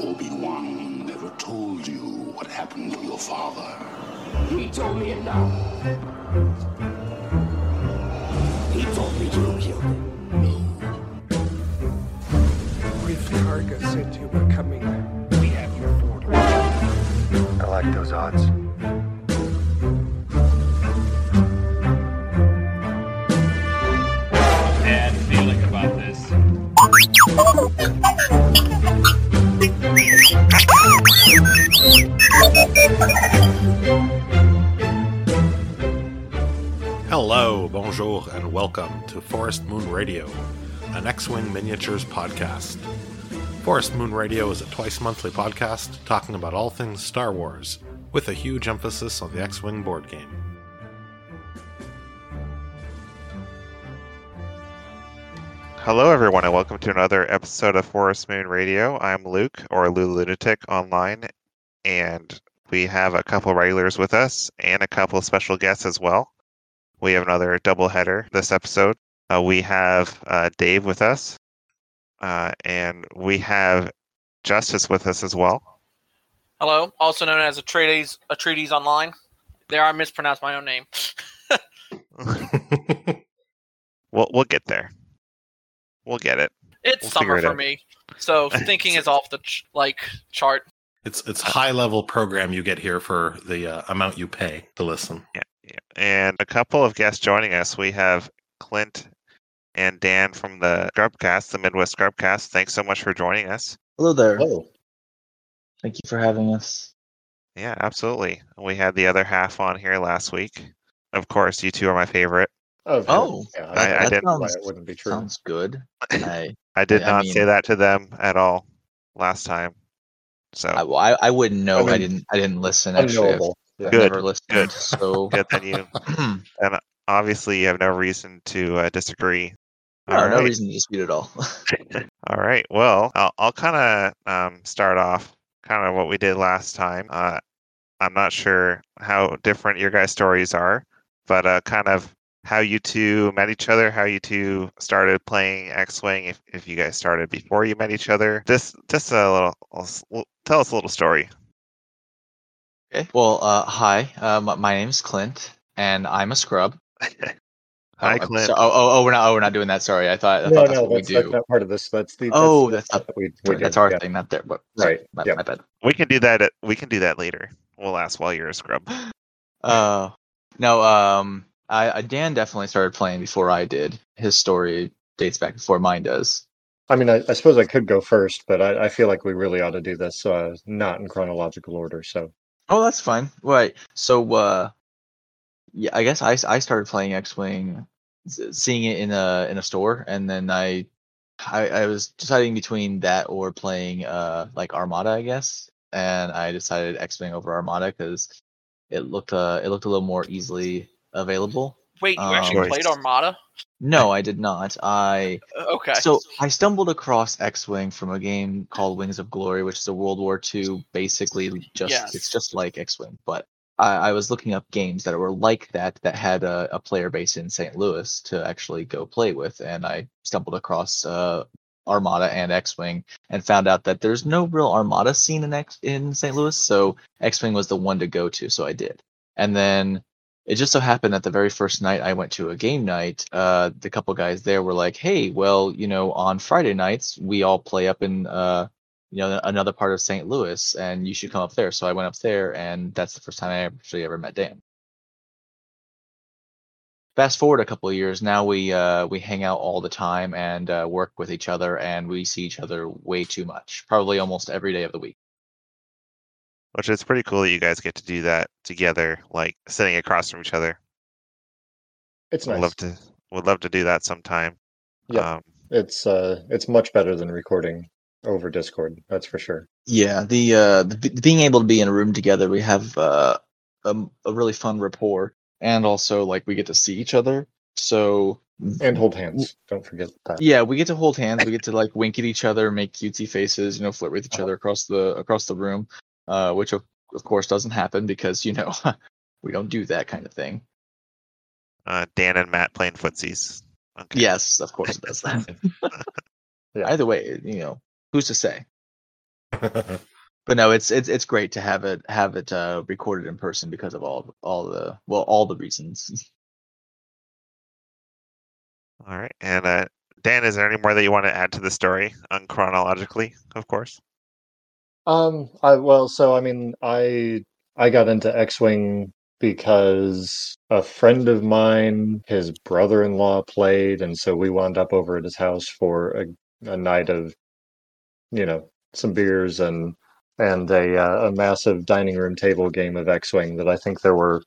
Obi-Wan never told you what happened to your father. He told me it now. He told me you killed him. No. Brief Karga said you were coming. We have your portal. I like those odds. Bad feeling about this. Hello, bonjour, and welcome to Forest Moon Radio, an X-Wing Miniatures podcast. Forest Moon Radio is a twice-monthly podcast talking about all things Star Wars, with a huge emphasis on the X-Wing board game. Hello, everyone, and welcome to another episode of Forest Moon Radio. I'm Luke, or Lou Lunatic online, and we have a couple regulars with us and a couple special guests as well. We have another doubleheader this episode. We have Dave with us, and we have Justice with us as well. Hello, also known as Atreides online. There, I mispronounced my own name. We'll get there. We'll get it. It's summer for me, so thinking is off the chart. It's high level program you get here for the amount you pay to listen. Yeah, and a couple of guests joining us. We have Clint and Dan from the Scrubcast, the Midwest Scrubcast. Thanks so much for joining us. Hello there. Hello. Thank you for having us. Yeah, absolutely. We had the other half on here last week. Of course, you two are my favorite. Oh, yeah, I didn't. Sounds, it wouldn't be true. Sounds good. I did not say that to them at all last time. So I wouldn't know. I didn't listen. Actually, yeah. Good. Never listened, good. So good. Than you. And obviously, you have no reason to disagree. No reason to dispute at all. All right. Well, I'll kind of start off kind of what we did last time. I'm not sure how different your guys' stories are, but kind of. How you two met each other, how you two started playing X-Wing, if you guys started before you met each other. Just a little, tell us a little story. Okay. Well, hi, my name's Clint, and I'm a scrub. Hi, Clint. So, we're not doing that. Sorry, I thought that's what we do. That's not part of this. That's our thing. Not there. But, right. My bad. We can do that later. We'll ask while you're a scrub. Dan definitely started playing before I did. His story dates back before mine does. I mean, I suppose I could go first, but I feel like we really ought to do this not in chronological order. So. Oh, that's fine. Right. So, yeah, I guess I started playing X-Wing, seeing it in a store, and then I was deciding between that or playing Armada, I guess, and I decided X-Wing over Armada because it looked a little more easily available. Wait, you actually played Armada? No, I did not. Okay. So I stumbled across X-Wing from a game called Wings of Glory, which is a World War II, basically just It's just like X-Wing, but I was looking up games that were like that had a player base in St. Louis to actually go play with, and I stumbled across Armada and X-Wing and found out that there's no real Armada scene in St. Louis, so X-Wing was the one to go to, so I did. And then it just so happened that the very first night I went to a game night, the couple guys there were like, hey, well, you know, on Friday nights, we all play up in, another part of St. Louis, and you should come up there. So I went up there, and that's the first time I actually ever met Dan. Fast forward a couple of years, now we hang out all the time and work with each other, and we see each other way too much, probably almost every day of the week. Which is pretty cool that you guys get to do that together, like sitting across from each other. It's nice. Would love to do that sometime. Yeah, it's much better than recording over Discord. That's for sure. Yeah, the being able to be in a room together, we have a really fun rapport, and also like we get to see each other. So and hold hands. Don't forget that. Yeah, we get to hold hands. We get to like wink at each other, make cutesy faces, flirt with each other across the room. Which of course doesn't happen because we don't do that kind of thing. Dan and Matt playing footsies. Okay. Yes, of course it does that. Yeah. Either way, who's to say? But no, it's great to have it recorded in person because of all the reasons. All right, and Dan, is there any more that you want to add to the story, unchronologically, of course? I got into X-Wing because a friend of mine, his brother-in-law played, and so we wound up over at his house for a night of, some beers and a massive dining room table game of X-Wing that I think there were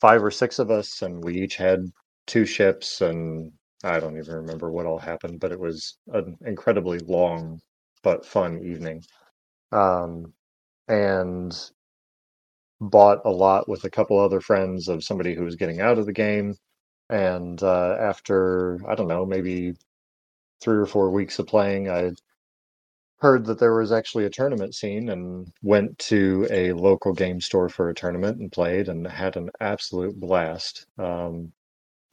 5 or 6 of us, and we each had 2 ships, and I don't even remember what all happened, but it was an incredibly long but fun evening. And bought a lot with a couple other friends of somebody who was getting out of the game. And after, I don't know, maybe 3 or 4 weeks of playing, I heard that there was actually a tournament scene and went to a local game store for a tournament and played and had an absolute blast.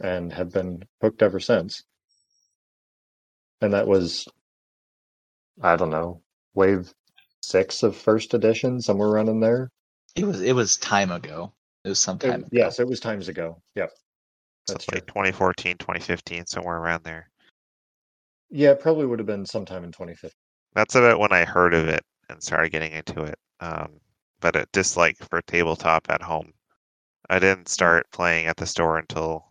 And have been hooked ever since. And that was, I don't know, wave 6 of first edition, somewhere around in there. It was time ago. It was some time ago. Yes, it was times ago. Yep. That's like 2014, 2015, somewhere around there. Yeah, it probably would have been sometime in 2015. That's about when I heard of it and started getting into it. But a dislike for tabletop at home. I didn't start playing at the store until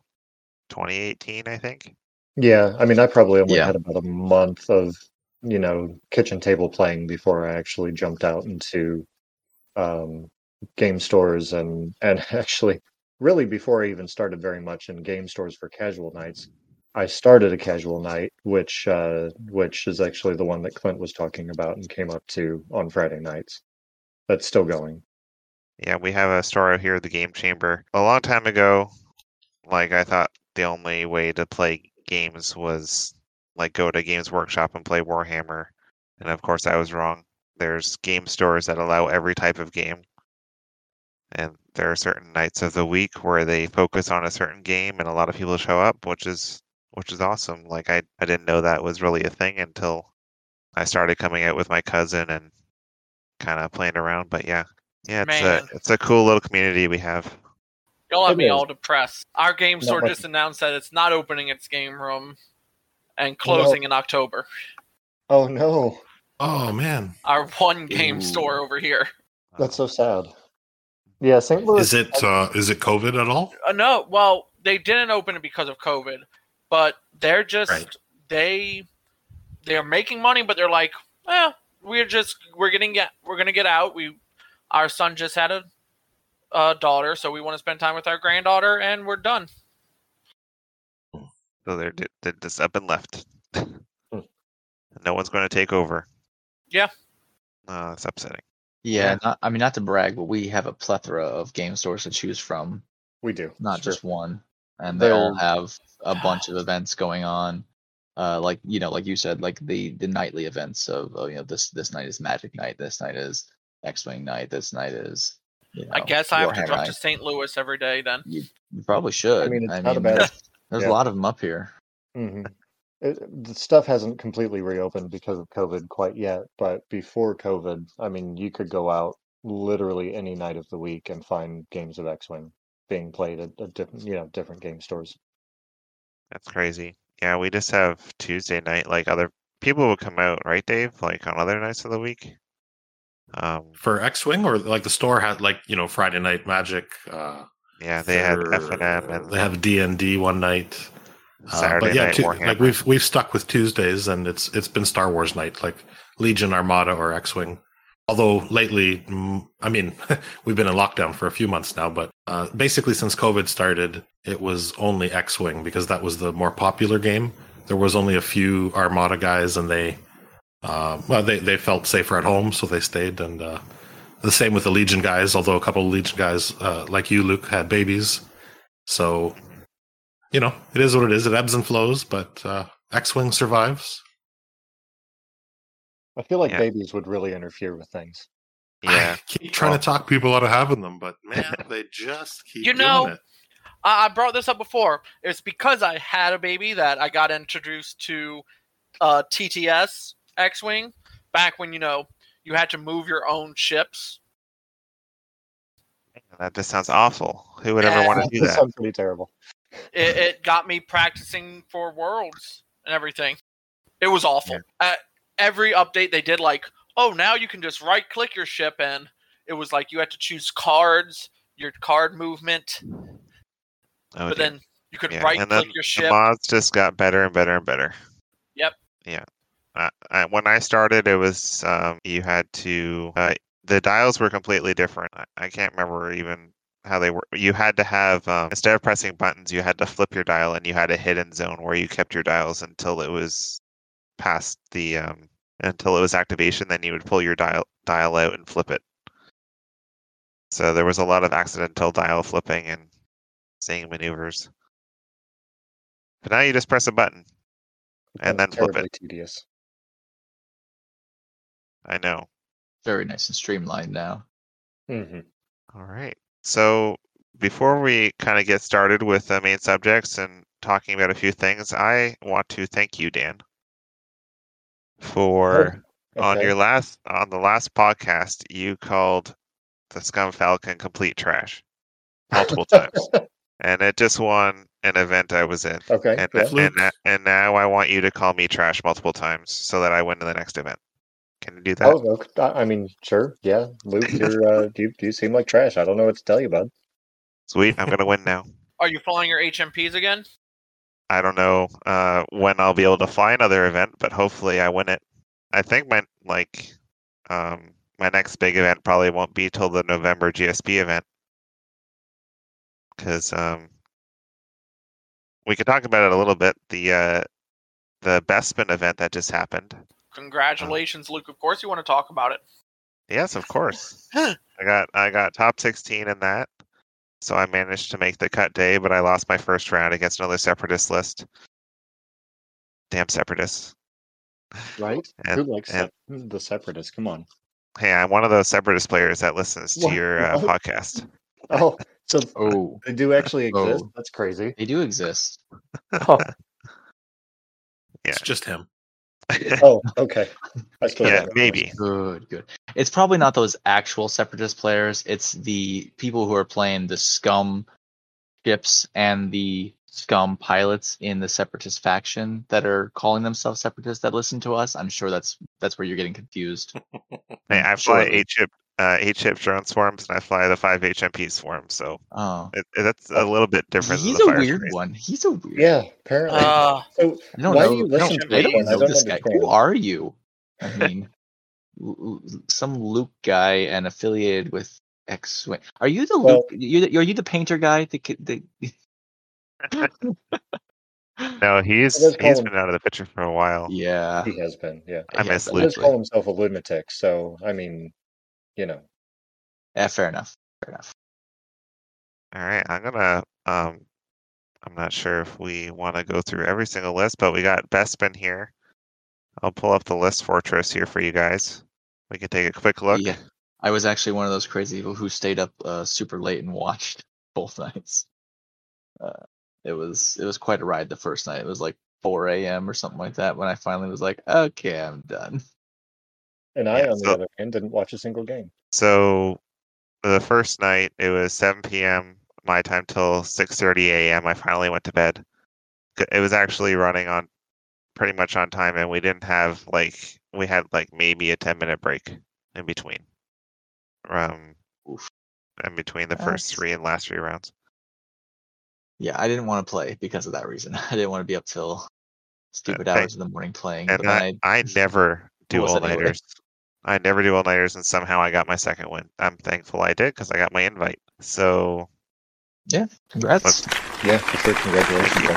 2018, I think. Yeah, I mean, I probably only had about a month of, kitchen table playing before I actually jumped out into game stores and actually, really before I even started very much in game stores for casual nights, I started a casual night, which is actually the one that Clint was talking about and came up to on Friday nights. That's still going. Yeah, we have a store out here, the Game Chamber. A long time ago, I thought the only way to play games was go to Games Workshop and play Warhammer. And of course I was wrong. There's game stores that allow every type of game. And there are certain nights of the week where they focus on a certain game and a lot of people show up, which is awesome. I didn't know that was really a thing until I started coming out with my cousin and kind of playing around. But yeah, it's a cool little community we have. Y'all have me all depressed. Our game store just announced that it's not opening its game room and closing in October. Oh, no. Oh, man. Our one game store over here. That's so sad. Yeah, St. Louis. Is it COVID at all? No. Well, they didn't open it because of COVID, but they're just, they're making money, but they're like, we're going to get out. Our son just had a daughter, so we want to spend time with our granddaughter, and we're done. So they're just up and left. No one's going to take over. Yeah. That's upsetting. Yeah. Not to brag, but we have a plethora of game stores to choose from. We do. Not just one. And they all have a bunch of events going on. Like you said, the nightly events of, this night is Magic Night, this night is X-Wing Night, this night is... I guess I have to drive to St. Louis every day then. You probably should. There's a lot of them up here. Mm-hmm. The stuff hasn't completely reopened because of COVID quite yet, but before COVID, you could go out literally any night of the week and find games of X-Wing being played at different game stores. That's crazy. Yeah, we just have Tuesday night. Other people will come out, right, Dave? On other nights of the week? For X-Wing or the store had Friday Night Magic. They had FNM and they have D&D one night. Saturday night Warhammer. We've stuck with Tuesdays, and it's been Star Wars night, Legion, Armada, or X-Wing. Although lately, we've been in lockdown for a few months now, but basically since COVID started, it was only X-Wing because that was the more popular game. There was only a few Armada guys, and they felt safer at home, so they stayed, and the same with the Legion guys, although a couple of Legion guys, like you, Luke, had babies. So, it is what it is. It ebbs and flows, but X-Wing survives. I feel like babies would really interfere with things. Yeah, I keep trying to talk people out of having them, but man, they just keep doing it. I brought this up before. It's because I had a baby that I got introduced to TTS X-Wing back when You had to move your own ships. That just sounds awful. Who would ever want to do that? That sounds pretty terrible. It got me practicing for Worlds and everything. It was awful. Yeah. Every update they did, like, oh, now you can just right-click your ship, and it was like you had to choose cards, your card movement, then you could right-click your ship. The mods just got better and better and better. Yep. Yeah. When I started, it was you had to... the dials were completely different. I can't remember even how they were. You had to have, instead of pressing buttons, you had to flip your dial, and you had a hidden zone where you kept your dials until it was past the, until it was activation. Then you would pull your dial out and flip it. So there was a lot of accidental dial flipping and seeing maneuvers. But now you just press a button and then flip it. Tedious. I know. Very nice and streamlined now. Mm-hmm. All right. So before we kind of get started with the main subjects and talking about a few things, I want to thank you, Dan, for on the last podcast you called the Scum Falcon complete trash multiple times, and it just won an event I was in. Okay. And now I want you to call me trash multiple times so that I win to the next event. Can you do that? Oh, look, I mean, sure. Yeah. Luke, you seem like trash. I don't know what to tell you, bud. Sweet. I'm going to win now. Are you flying your HMPs again? I don't know when I'll be able to fly another event, but hopefully I win it. I think my my next big event probably won't be till the November GSP event. Because we could talk about it a little bit. The Bespin event that just happened. Congratulations, Luke. Of course you want to talk about it. Yes, of course. I got top 16 in that. So I managed to make the cut day, but I lost my first round against another separatist list. Damn separatists. Right? And, who likes the separatists? Come on. Hey, I'm one of those separatist players that listens to your podcast. Oh, so they do actually exist? Oh. That's crazy. They do exist. Oh. Yeah. It's just him. Oh, okay. Yeah, maybe. Good. It's probably not those actual separatist players. It's the people who are playing the scum ships and the scum pilots in the separatist faction that are calling themselves separatists that listen to us. I'm sure that's where you're getting confused. Hey, I fly eight ship drone swarms, and I fly the 5 HMP swarms. So that's a little bit different. He's a weird one. He's a weird. Yeah, apparently. So why do you listen to this guy? Who are you? I mean, some Luke guy and affiliated with X-Wing. Are you the Luke? Are you the painter guy? No, he's been out of the picture for a while. Yeah, he has been. Yeah, I miss Luke. He does call himself a lunatic. So I mean. You know. Yeah, fair enough. All right, I'm gonna. I'm not sure if we want to go through every single list, but we got Bespin here. I'll pull up the list fortress here for you guys. We can take a quick look. Yeah, I was actually one of those crazy people who stayed up super late and watched both nights. It was quite a ride the first night. It was like 4 a.m. or something like that when I finally was like, okay, I'm done. And I, on the other hand, didn't watch a single game. So the first night, it was 7 p.m. my time till 6:30 a.m. I finally went to bed. It was actually running on pretty much on time, and we didn't have, like, we had, like, maybe a 10-minute break in between. In between the first three and last three rounds. Yeah, I didn't want to play because of that reason. I didn't want to be up till stupid hours in the morning playing. And I never do all-nighters. Anyway? I never do all-nighters, and somehow I got my second win. I'm thankful I did, because I got my invite. So... yeah, congrats. Yeah, for sure, congratulations.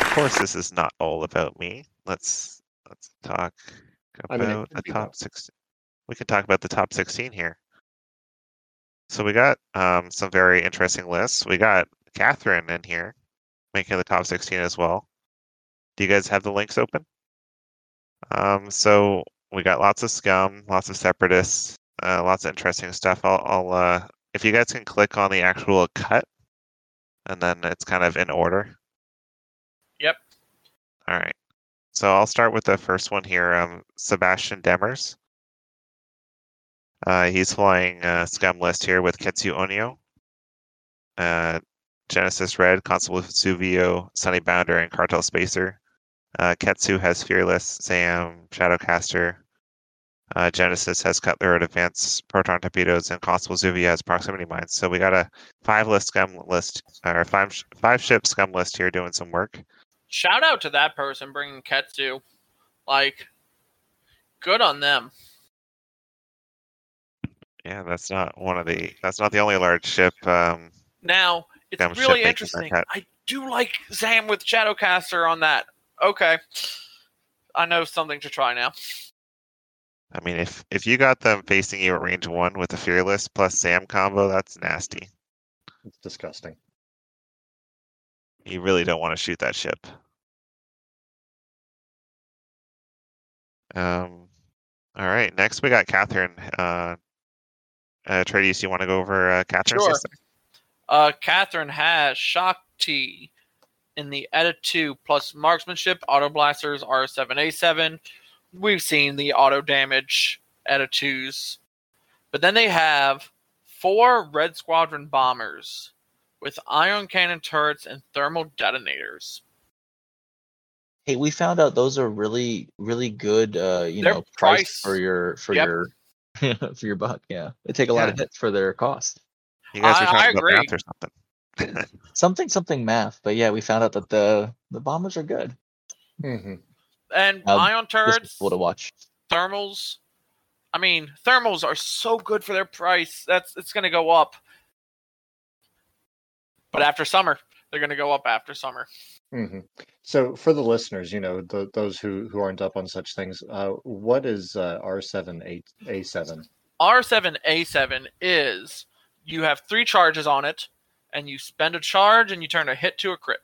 Of course, this is not all about me. Let's talk about the top 16. We can talk about the top 16 here. So we got some very interesting lists. We got Catherine in here, making the top 16 as well. Do you guys have the links open? So... we got lots of scum, lots of separatists, lots of interesting stuff. I'll if you guys can click on the actual cut, and then it's kind of in order. Yep. All right. So I'll start with the first one here. Sebastian Demers. He's flying Scumlist here with Ketsu Onyo, Genesis Red, Constable Zuvio, Sunny Bounder, and Cartel Spacer. Ketsu has Fearless, Sam, Shadowcaster. Genesis has Cutler at Advanced Proton Torpedoes, and Constable Zuvio has Proximity Mines. So we got a five ship scum list here doing some work. Shout out to that person bringing Ketsu. Like, good on them. Yeah, that's not the only large ship. Now it's really interesting. I do like Zam with Shadowcaster on that. Okay, I know something to try now. I mean, if you got them facing you at range 1 with a Fearless plus Sam combo, that's nasty. It's disgusting. You really don't want to shoot that ship. All right, next we got Catherine. Atreides, you want to go over Catherine's Sure. System? Catherine has Shaak Ti in the ETA-2 plus Marksmanship, Auto Blasters, R7A7. We've seen the auto damage ETA-2s. But then they have 4 Red Squadron bombers with ion cannon turrets and thermal detonators. Hey, we found out those are really, really good. Price for your buck. Yeah, they take a lot of hits for their cost. You guys are talking about math or something. something math, but yeah, we found out that the bombers are good. Mm-hmm. And ion turrets, cool to watch. Thermals. I mean, thermals are so good for their price. It's going to go up. But after summer, they're going to go up after summer. Mm-hmm. So for the listeners, those who aren't up on such things, what is R7A7? R7A7 is you have 3 charges on it, and you spend a charge, and you turn a hit to a crit.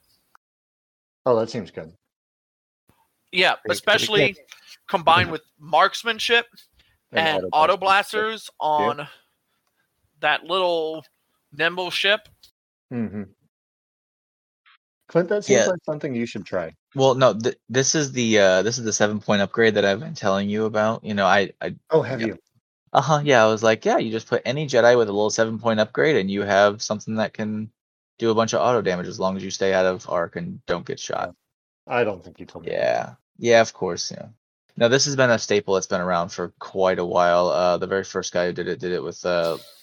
Oh, that seems good. Yeah, especially combined with Marksmanship and Auto Blasters on that little nimble ship. Mm-hmm. Clint, that seems like something you should try. Well, no, this is the 7-point upgrade that I've been telling you about. Have you? I was like, you just put any Jedi with a little 7-point upgrade, and you have something that can do a bunch of auto damage as long as you stay out of arc and don't get shot. I don't think you told me. Yeah, of course. Yeah. Now this has been a staple that's been around for quite a while. The very first guy who did it with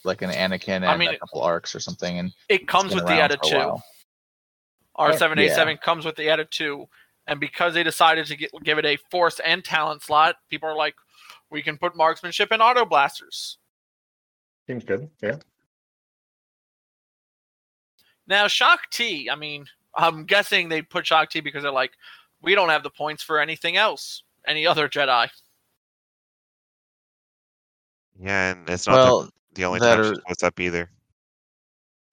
like an Anakin and a couple arcs or something, and it comes with the ETA-2. R7A7 comes with the ETA-2, and because they decided to give it a force and talent slot, people are like, we can put Marksmanship and Auto Blasters. Seems good, yeah. Now, Shaak Ti, I'm guessing they put Shaak Ti because they're like, we don't have the points for anything else, any other Jedi. Yeah, and it's not the only time she shows up either.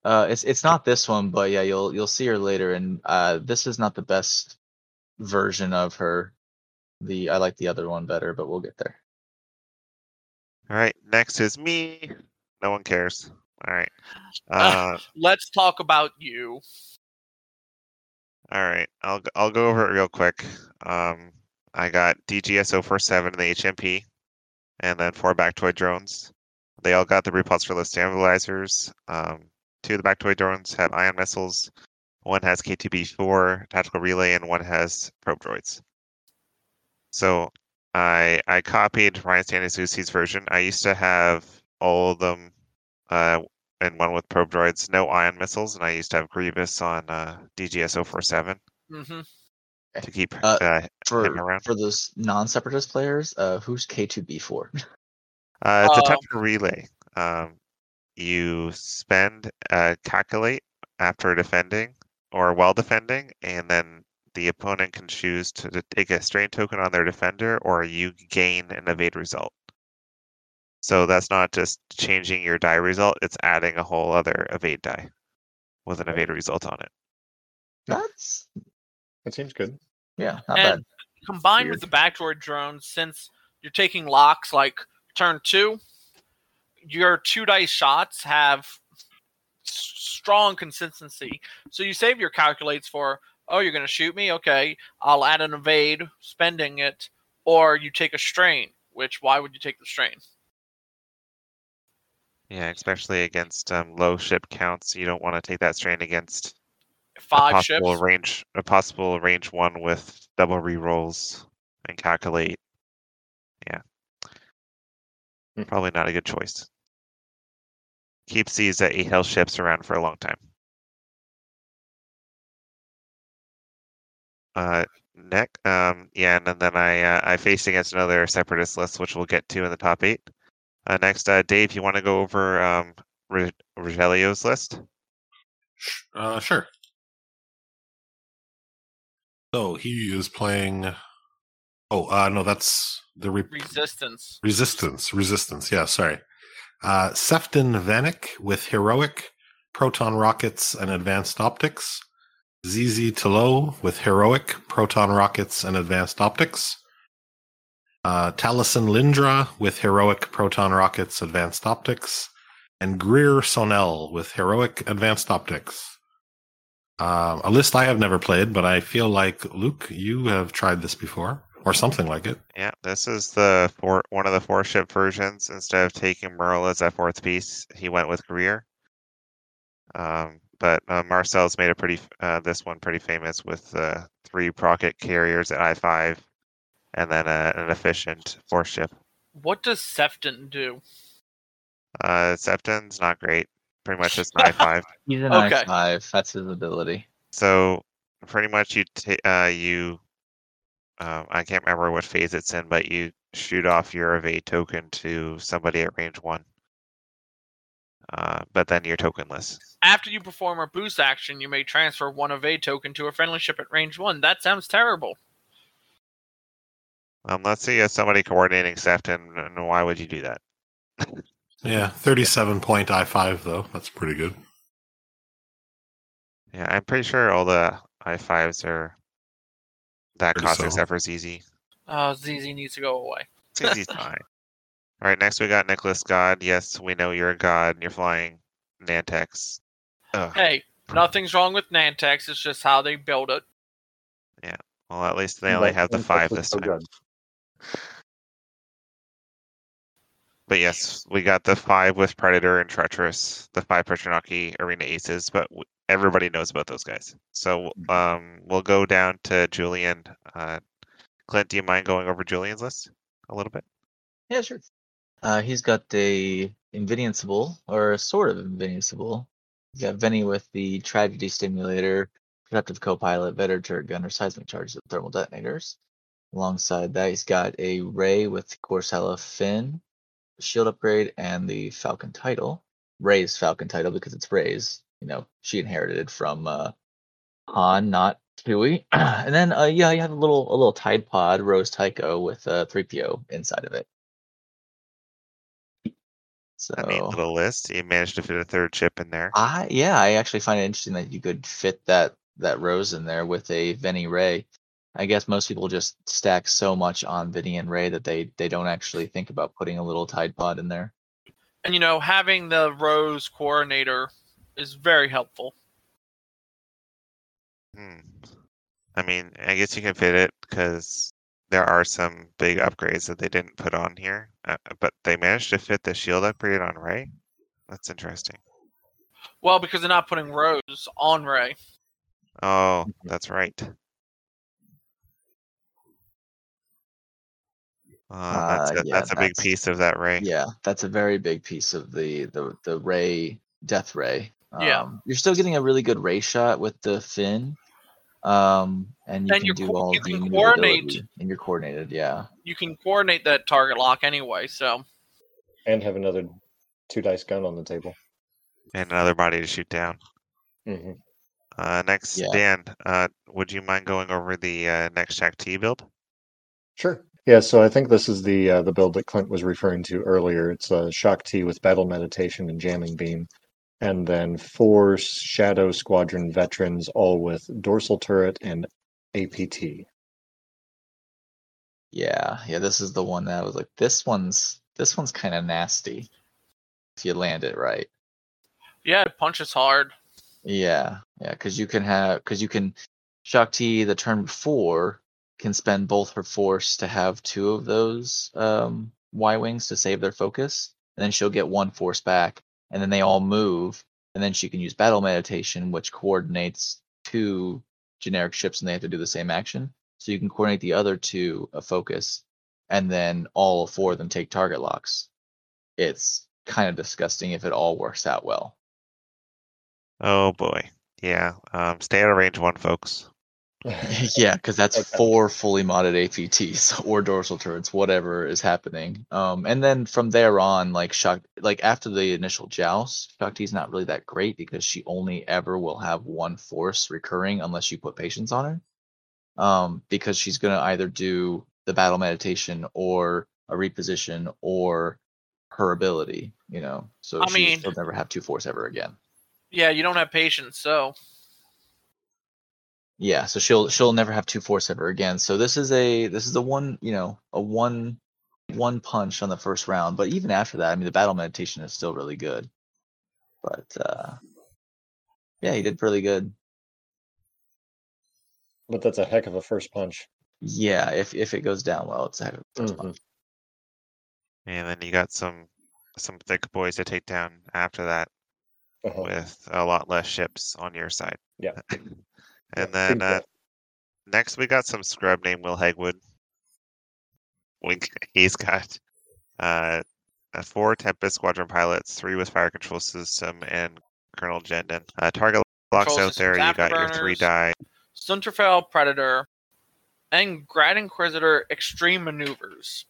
It's not this one, but yeah, you'll see her later, and this is not the best version of her. I like the other one better, but we'll get there. All right, next is me. No one cares. All right, let's talk about you. All right, I'll go over it real quick. I got DGSO47 in the HMP, and then 4 Bactoid drones. They all got the repulsorless stabilizers. 2 of the Bactoid drones have ion missiles. 1 has KTB-4 tactical relay, and 1 has probe droids. So I copied Ryan Staniszewski's version. I used to have all of them, and 1 with probe droids, no ion missiles, and I used to have Grievous on DGSO47 to keep him around. For those non-separatist players, who's K2B4? It's a tactical relay. You spend calculate after defending or while defending, and then the opponent can choose to take a strain token on their defender, or you gain an evade result. So that's not just changing your die result; it's adding a whole other evade die with an evade result on it. That seems good. Yeah, not bad. Combined with the Bactoid drones, since you're taking locks like turn 2. Your 2-dice shots have strong consistency. So you save your calculates for, you're going to shoot me? Okay, I'll add an evade, spending it. Or you take a strain, which why would you take the strain? Yeah, especially against low ship counts. You don't want to take that strain against a possible range one with double rerolls and calculate. Yeah. Probably not a good choice. Keeps these 8 health ships around for a long time. And then I faced against another separatist list, which we'll get to in the top 8. Next, Dave, you want to go over Rogelio's list? Sure. So he is playing. No, that's the Resistance. Resistance. Yeah, sorry. Sefton Vanek with Heroic, Proton Rockets, and Advanced Optics. ZZ Tilo with Heroic, Proton Rockets, and Advanced Optics. Taliesin Lindra with Heroic, Proton Rockets, Advanced Optics. And Greer Sonnell with Heroic, Advanced Optics. A list I have never played, but I feel like, Luke, you have tried this before, or something like it. Yeah, this is one of the 4-ship versions. Instead of taking Merle as that 4th piece, he went with Greer. But Marcel's made this one pretty famous with 3 rocket carriers at I-5, and then an efficient 4th ship. What does Sefton do? Sefton's not great. Pretty much just an I-5. He's an I-5. That's his ability. So pretty much you I can't remember what phase it's in, but you shoot off your evade token to somebody at range 1. But then you're tokenless. After you perform a boost action, you may transfer 1 evade token to a friendly ship at range 1. That sounds terrible. Let's see, somebody coordinating Sefton, and why would you do that? Yeah, 37-point I-5, though. That's pretty good. Yeah, I'm pretty sure all the I-5s are that cost, except for ZZ. Oh, ZZ needs to go away. ZZ's fine. All right, next we got Nicholas God. Yes, we know you're a god, and you're flying Nantex. Ugh. Hey, nothing's wrong with Nantex. It's just how they build it. Yeah, well, at least they only have the 5 this time. Good. But yes, we got the 5 with Predator and Treacherous, the 5 Pertronaki Arena Aces, but everybody knows about those guys. So we'll go down to Julian. Clint, do you mind going over Julian's list a little bit? Yeah, sure. He's got the Invincible, or sort of Invincible. He's got Vinny with the Tragedy Stimulator, Productive Copilot, Vetter Turret Gunner, Seismic Charges, and Thermal Detonators. Alongside that, he's got a Ray with Corsella Finn, Shield Upgrade, and the Falcon title. Ray's Falcon title, because it's Ray's. You know, she inherited it from Han, not Chewie. And then, you have a little Tide pod, Rose Tycho, with 3PO inside of it. So, a neat little list. You managed to fit a 3rd ship in there. I actually find it interesting that you could fit that Rose in there with a Vinny Ray. I guess most people just stack so much on Vinny and Ray that they don't actually think about putting a little Tide Pod in there. And, you know, having the Rose coordinator is very helpful. I mean, I guess you can fit it because there are some big upgrades that they didn't put on here. But they managed to fit the shield upgrade on Ray? That's interesting. Well, because they're not putting Rose on Ray. Oh, that's right. That's a big piece of that Ray. Yeah, that's a very big piece of the Ray, Death Ray. You're still getting a really good Ray shot with the Fin. And you can do all the coordinate, and you're coordinated. Yeah, you can coordinate that target lock anyway. So, and have another 2 dice gun on the table, and another body to shoot down. Mm-hmm. Next, Dan, would you mind going over the next Shaak Ti build? Sure. Yeah, so I think this is the build that Clint was referring to earlier. It's Shaak Ti with Battle Meditation and Jamming Beam, and then 4 Shadow Squadron veterans, all with Dorsal Turret and APT. Yeah, this is the one that I was like, this one's kind of nasty if you land it right. Yeah, it punches hard. Yeah, because you can Shaak Ti the turn before can spend both her force to have 2 of those Y-wings to save their focus, and then she'll get one force back, and then they all move, and then she can use battle meditation, which coordinates two generic ships, and they have to do the same action. So you can coordinate the other two a focus, and then all four of them take target locks. It's kind of disgusting if it all works out well. Oh boy, yeah. Stay out of range one, folks. Yeah, because that's four fully modded APTs or dorsal turrets, whatever is happening. And then from there on, after the initial joust, Shaak Ti's not really that great because she only ever will have one force recurring unless you put patience on her. Because she's going to either do the battle meditation or a reposition or her ability, so she'll never have two force ever again. Yeah, you don't have patience, so. Yeah, so she'll never have two force ever again. So this is a one punch on the first round. But even after that, the battle meditation is still really good. But yeah, he did really good. But that's a heck of a first punch. Yeah, if it goes down well, it's a heck of a first punch. And then you got some thick boys to take down after that, with a lot less ships on your side. Yeah. And then next we got some scrub named Will Hegwood. He's got 4 Tempest Squadron pilots, 3 with fire control system, and Colonel Jendon. Target locks out there. You got your 3 die. Sunterfell Predator, and Grad Inquisitor Extreme Maneuvers.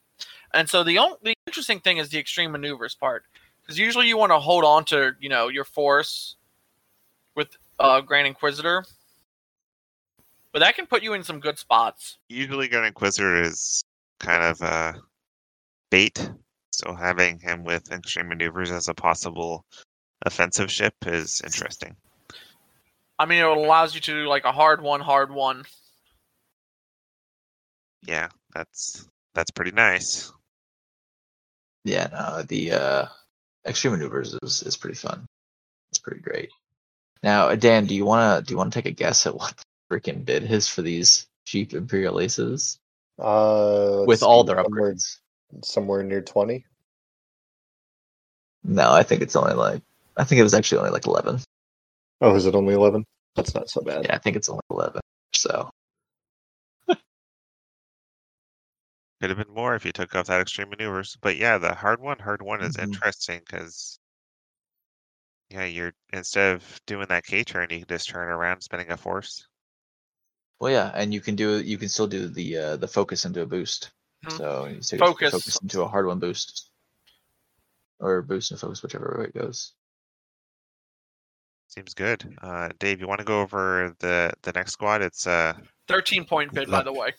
And so the interesting thing is the Extreme Maneuvers part. Because usually you want to hold on to your force with Grad Inquisitor. But that can put you in some good spots. Usually Grand Inquisitor is kind of a bait. So having him with Extreme Maneuvers as a possible offensive ship is interesting. It allows you to do like a hard one. Yeah, that's pretty nice. Yeah, no, the Extreme Maneuvers is pretty fun. It's pretty great. Now, Dan, do you wanna take a guess at what freaking bid is for these cheap Imperial Aces? With all their upgrades. Somewhere near 20? No, I think it was actually only like 11. Oh, is it only 11? That's not so bad. Yeah, I think it's only 11, so. Could have been more if you took off that Extreme Maneuvers. But yeah, the hard one is interesting because... Yeah, you're instead of doing that K turn, you can just turn around, spinning a force. Well, yeah, and you can still do the focus into a boost. Mm-hmm. So you take focus into a hard one boost, or boost and focus, whichever way it goes. Seems good. Dave, you want to go over the next squad? It's 13-point bid, by the way.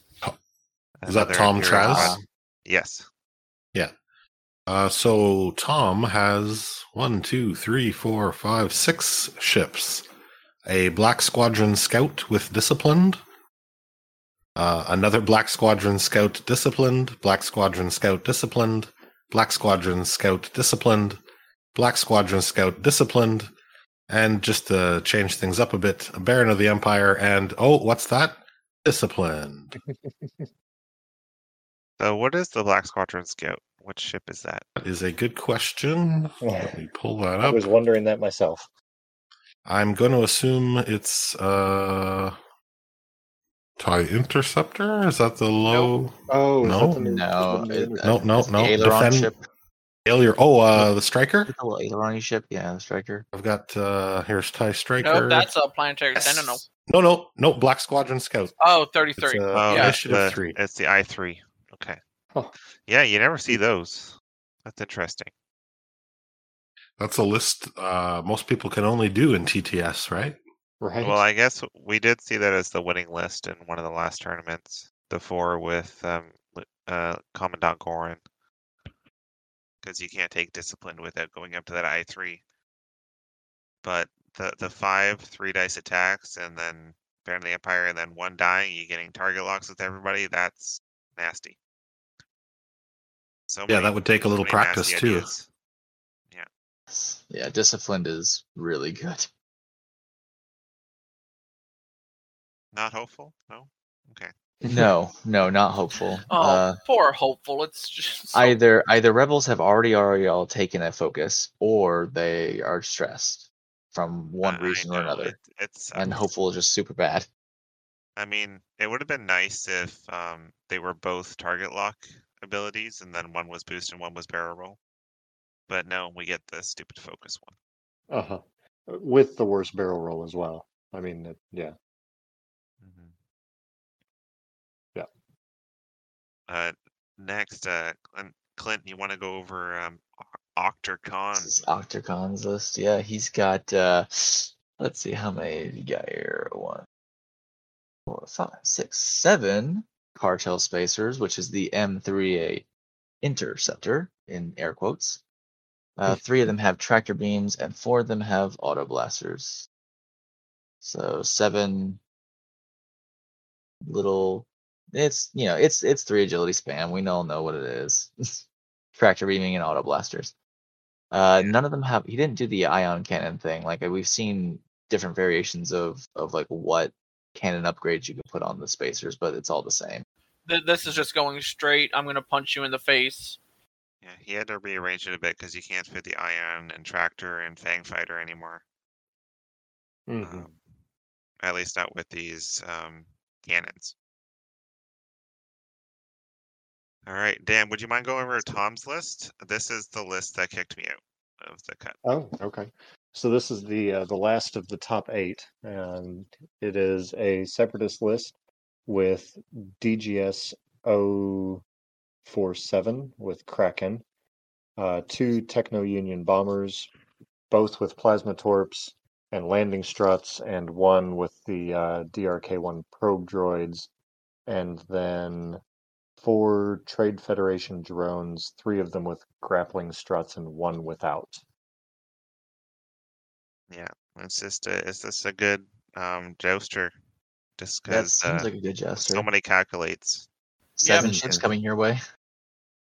Is that Tom Trask? Yes. Yeah. So Tom has 6 ships. A Black Squadron Scout with Disciplined. Another Black Squadron Scout Disciplined. Black Squadron Scout Disciplined. Black Squadron Scout Disciplined. Black Squadron Scout Disciplined. And just to change things up a bit, a Baron of the Empire and, oh, what's that? Disciplined. So what is the Black Squadron Scout? What ship is that? That is a good question. Let me pull that up. I was wondering that myself. I'm going to assume it's TIE Interceptor? Is that the low? Nope. Oh, no. Aileron ship. The Striker? The little aileron ship, yeah, the Striker. I've got, here's TIE Striker. No, that's a planetary. Yes. No, Black Squadron Scout. Oh, 33. It's, Initiative 3. It's the I-3. Okay. Huh. Yeah, you never see those. That's interesting. That's a list most people can only do in TTS, right? Right. Well, I guess we did see that as the winning list in one of the last tournaments, the 4 with Commandant Gorin, because you can't take Discipline without going up to that I-3. But the 5 3-dice attacks, and then Baron of the Empire, and then 1 dying, you getting target locks with everybody, that's nasty. So yeah, that would take a little practice too. Ideas. Yeah, Disciplined is really good. Not hopeful? No? Okay. No, not hopeful. Poor hopeful. It's just so... either rebels have already all taken a focus, or they are stressed from one reason or another. It's and hopeful is just super bad. I mean, it would have been nice if they were both target lock abilities, and then one was boost and one was barrel roll. But no, we get the stupid focus one. Uh-huh. With the worst barrel roll as well. I mean, yeah. Mm-hmm. Yeah. Next, Clint, you want to go over Octacon's list? Yeah, he's got, let's see, how many he got here? 1, 4, 5, 6, 7 cartel spacers, which is the M3A interceptor, in air quotes. 3 of them have tractor beams, and 4 of them have auto blasters. So 7 little. It's 3 agility spam. We all know what it is. Tractor beaming and auto blasters. None of them have. He didn't do the ion cannon thing. Like we've seen different variations of like what cannon upgrades you can put on the spacers, but it's all the same. This is just going straight. I'm gonna punch you in the face. Yeah, he had to rearrange it a bit because you can't fit the Ion and Tractor and Fang Fighter anymore. Mm-hmm. At least not with these cannons. All right, Dan, would you mind going over Tom's list? This is the list that kicked me out of the cut. Oh, okay. So this is the last of the top 8, and it is a separatist list with DGSO47 with Kraken, 2 Techno Union bombers, both with plasma torps and landing struts, and 1 with the DRK-1 probe droids, and then 4 Trade Federation drones, 3 of them with grappling struts and 1 without. Yeah, it's just is this a good jouster? Just that seems like a good jouster. So many calculates. 7 ships coming your way.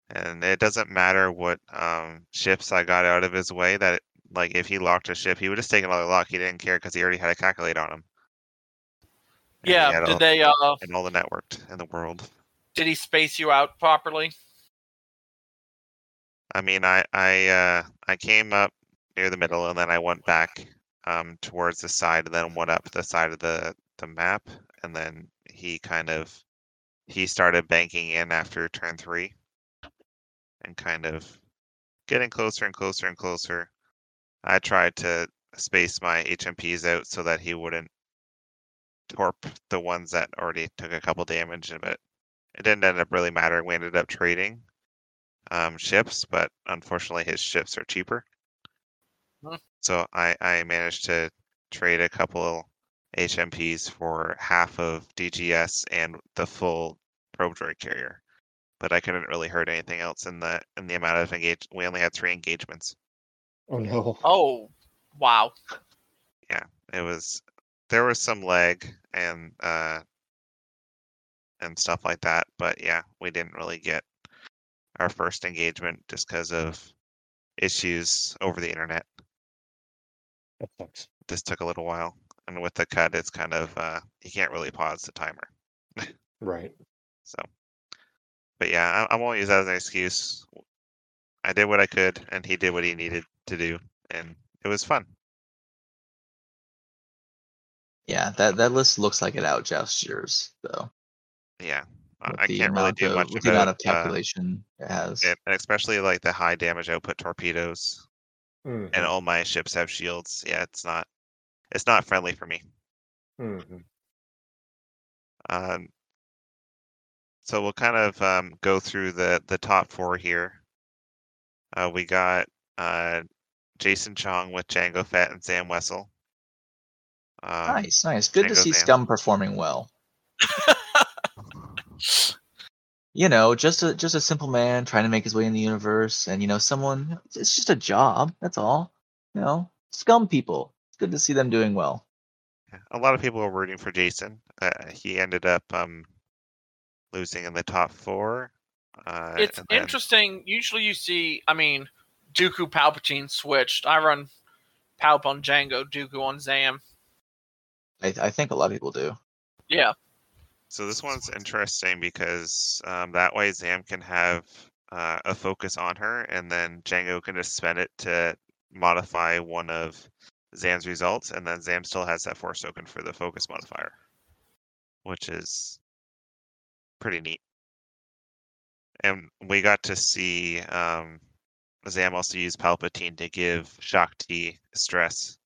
And it doesn't matter what ships I got out of his way. That like if he locked a ship, he would just take another lock. He didn't care because he already had a calculate on him. Yeah, did they? And all the networked in the world. Did he space you out properly? I mean, I came up near the middle, and then I went back towards the side, and then went up the side of the map, and then he kind of. He started banking in after turn 3 and kind of getting closer and closer and closer. I tried to space my HMPs out so that he wouldn't torp the ones that already took a couple damage, but it didn't end up really mattering. We ended up trading ships, but unfortunately his ships are cheaper. Huh. So I managed to trade a couple HMPs for half of DGS and the full probe droid carrier, but I couldn't really hurt anything else in the amount of engage. We only had 3 engagements. Oh no! Oh wow! Yeah, it was. There was some lag and stuff like that, but yeah, we didn't really get our first engagement just because of issues over the internet. That sucks. This took a little while. And with the cut, it's kind of, you can't really pause the timer. Right. So, but yeah, I won't use that as an excuse. I did what I could, and he did what he needed to do, and it was fun. Yeah, that list looks like it outjousts yours, though. Yeah, I can't really do much with the amount of calculation it has. And especially like the high damage output torpedoes, and all my ships have shields. Yeah, it's not. It's not friendly for me. Mm-hmm. So we'll kind of go through the top 4 here. We got Jason Chong with Django Fett and Sam Wessel. Nice. Good to see Scum performing well. You know, just a simple man trying to make his way in the universe, and you know, someone. It's just a job. That's all. You know, Scum people. Good to see them doing well. A lot of people were rooting for Jason. He ended up losing in the top 4. It's interesting. Usually you see, I mean, Dooku Palpatine switched. I run Palp on Django, Dooku on Zam. I think a lot of people do. Yeah. So this one's interesting because that way Zam can have a focus on her, and then Django can just spend it to modify one of Zam's results, and then Zam still has that force token for the focus modifier, which is pretty neat. And we got to see Zam also use Palpatine to give Shaak Ti stress.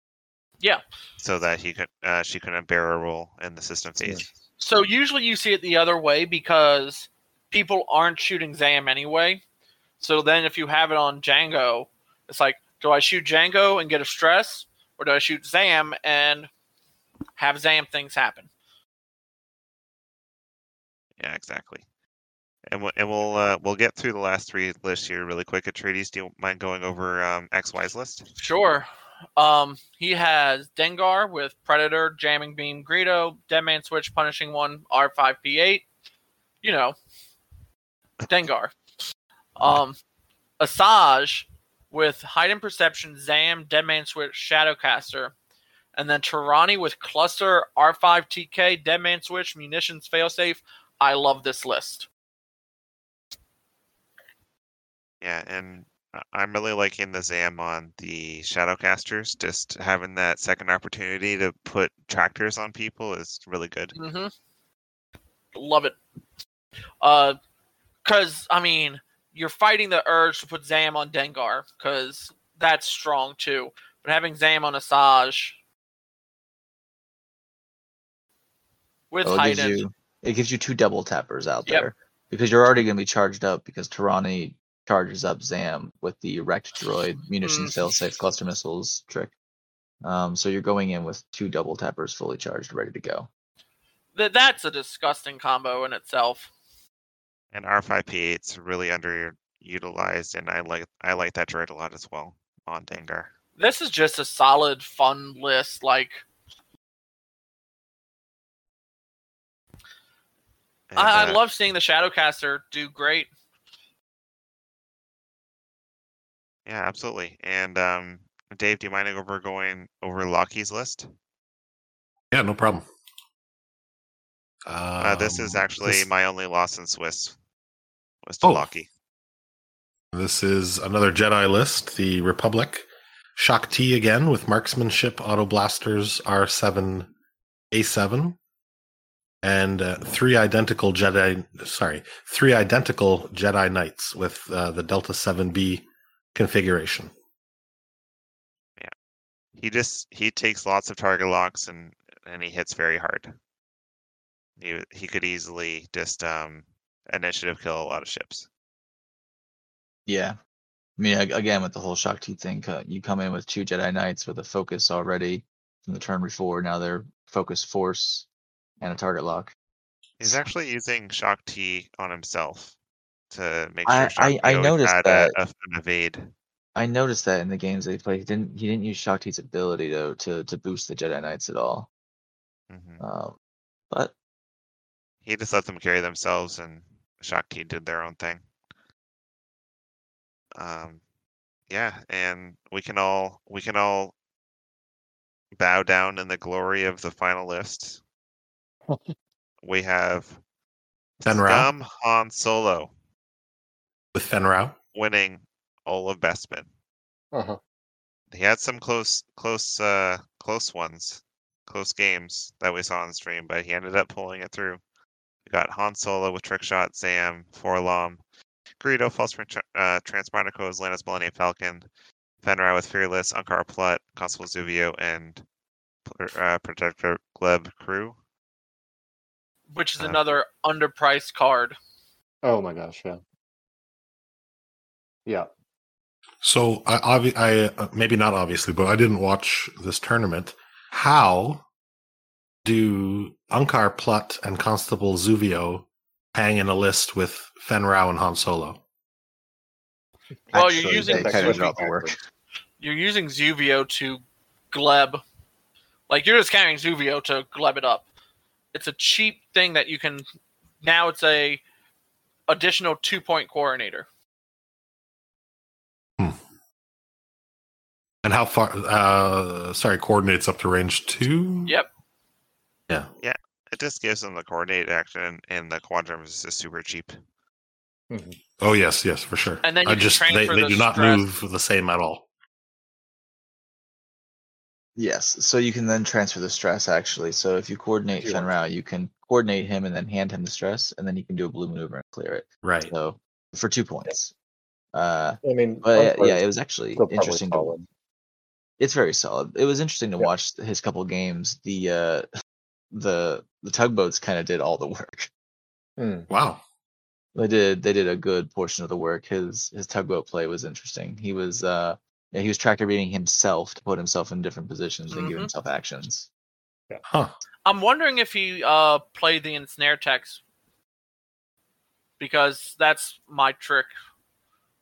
Yeah. So that he could, she couldn't bear a role in the system phase. So usually you see it the other way because people aren't shooting Zam anyway. So then if you have it on Django, it's like, do I shoot Django and get a stress? Or do I shoot Zam and have Zam things happen? Yeah, exactly. And we'll get through the last three lists here really quick. Atreides, do you mind going over XY's list? Sure. He has Dengar with Predator, Jamming Beam, Greedo, Deadman Switch, Punishing One, R5P8. You know, Dengar. Asajj with Hide and Perception, Zam, Deadman Switch, Shadowcaster. And then Tarrani with Cluster, R5TK, Deadman Switch, Munitions, Failsafe. I love this list. Yeah, and I'm really liking the Zam on the Shadowcasters. Just having that second opportunity to put tractors on people is really good. Mm-hmm. Love it. Because, I mean, you're fighting the urge to put Zam on Dengar, because that's strong too. But having Zam on Asajj with Hayden. It gives you two double tappers out there. Because you're already going to be charged up because Tarrani charges up Zam with the Wrecked Droid Munitions Failsafe Cluster Missiles trick. So you're going in with two double tappers fully charged, ready to go. That's a disgusting combo in itself. And R5P8's really underutilized, and I like that droid a lot as well on Dengar. This is just a solid, fun list. Like, and, I love seeing the Shadowcaster do great. Yeah, absolutely. And Dave, do you mind going over Lockheed's list? Yeah, no problem. This is actually my only loss in Swiss was to Lockheed. This is another Jedi list, the Republic. Shaak Ti again with Marksmanship, Auto Blasters, R7A7, and three identical Jedi Knights with the Delta 7B configuration. Yeah, he takes lots of target locks and he hits very hard. He could easily just initiative kill a lot of ships. Yeah, I mean again with the whole Shaak Ti thing, you come in with two Jedi Knights with a focus already from the turn before. Now they're focus force and a target lock. He's actually using Shaak Ti on himself to make sure I noticed had that an evade. I noticed that in the games they played, he didn't use Shaak Ti's ability to boost the Jedi Knights at all. Mm-hmm. But he just let them carry themselves, and Shaak Ti did their own thing. Yeah, and we can all bow down in the glory of the final list. We have Fen Rao. Han Solo. With Fen Rao winning all of Bespin. Uh-huh. He had some close games that we saw on stream, but he ended up pulling it through. We got Han Solo with Trick Shot, Zam, Forlom, Greedo, False Transponder Codes, Lannis Millennium Falcon, Fen Rao with Fearless, Ankar Plutt, Constable Zuvio, and Protector Gleb Crew. Which is another underpriced card. Oh my gosh, yeah. Yeah. So, I maybe not obviously, but I didn't watch this tournament. How do Ankar Plutt and Constable Zuvio hang in a list with Fen Rao and Han Solo? Well, you're using Zuvio to gleb. Like, you're just carrying Zuvio to gleb it up. It's a cheap thing that you can... Now it's a additional 2-point coordinator. Hmm. And how far... coordinates up to range 2? Yep. Yeah. It just gives them the coordinate action, and the quantum is just super cheap. Mm-hmm. Oh yes, for sure. And then you they do not move the same at all. Yes, so you can then transfer the stress actually. So if you coordinate Fen Rao, you can coordinate him and then hand him the stress, and then you can do a blue maneuver and clear it. Right. So for 2 points. It was actually interesting to watch. It's very solid. It was interesting to watch his couple games. The tugboats kind of did all the work. Mm. Wow. They did a good portion of the work. His tugboat play was interesting. He was he was tractor beating himself to put himself in different positions and give himself actions. Yeah. Huh. I'm wondering if he played the ensnare text, because that's my trick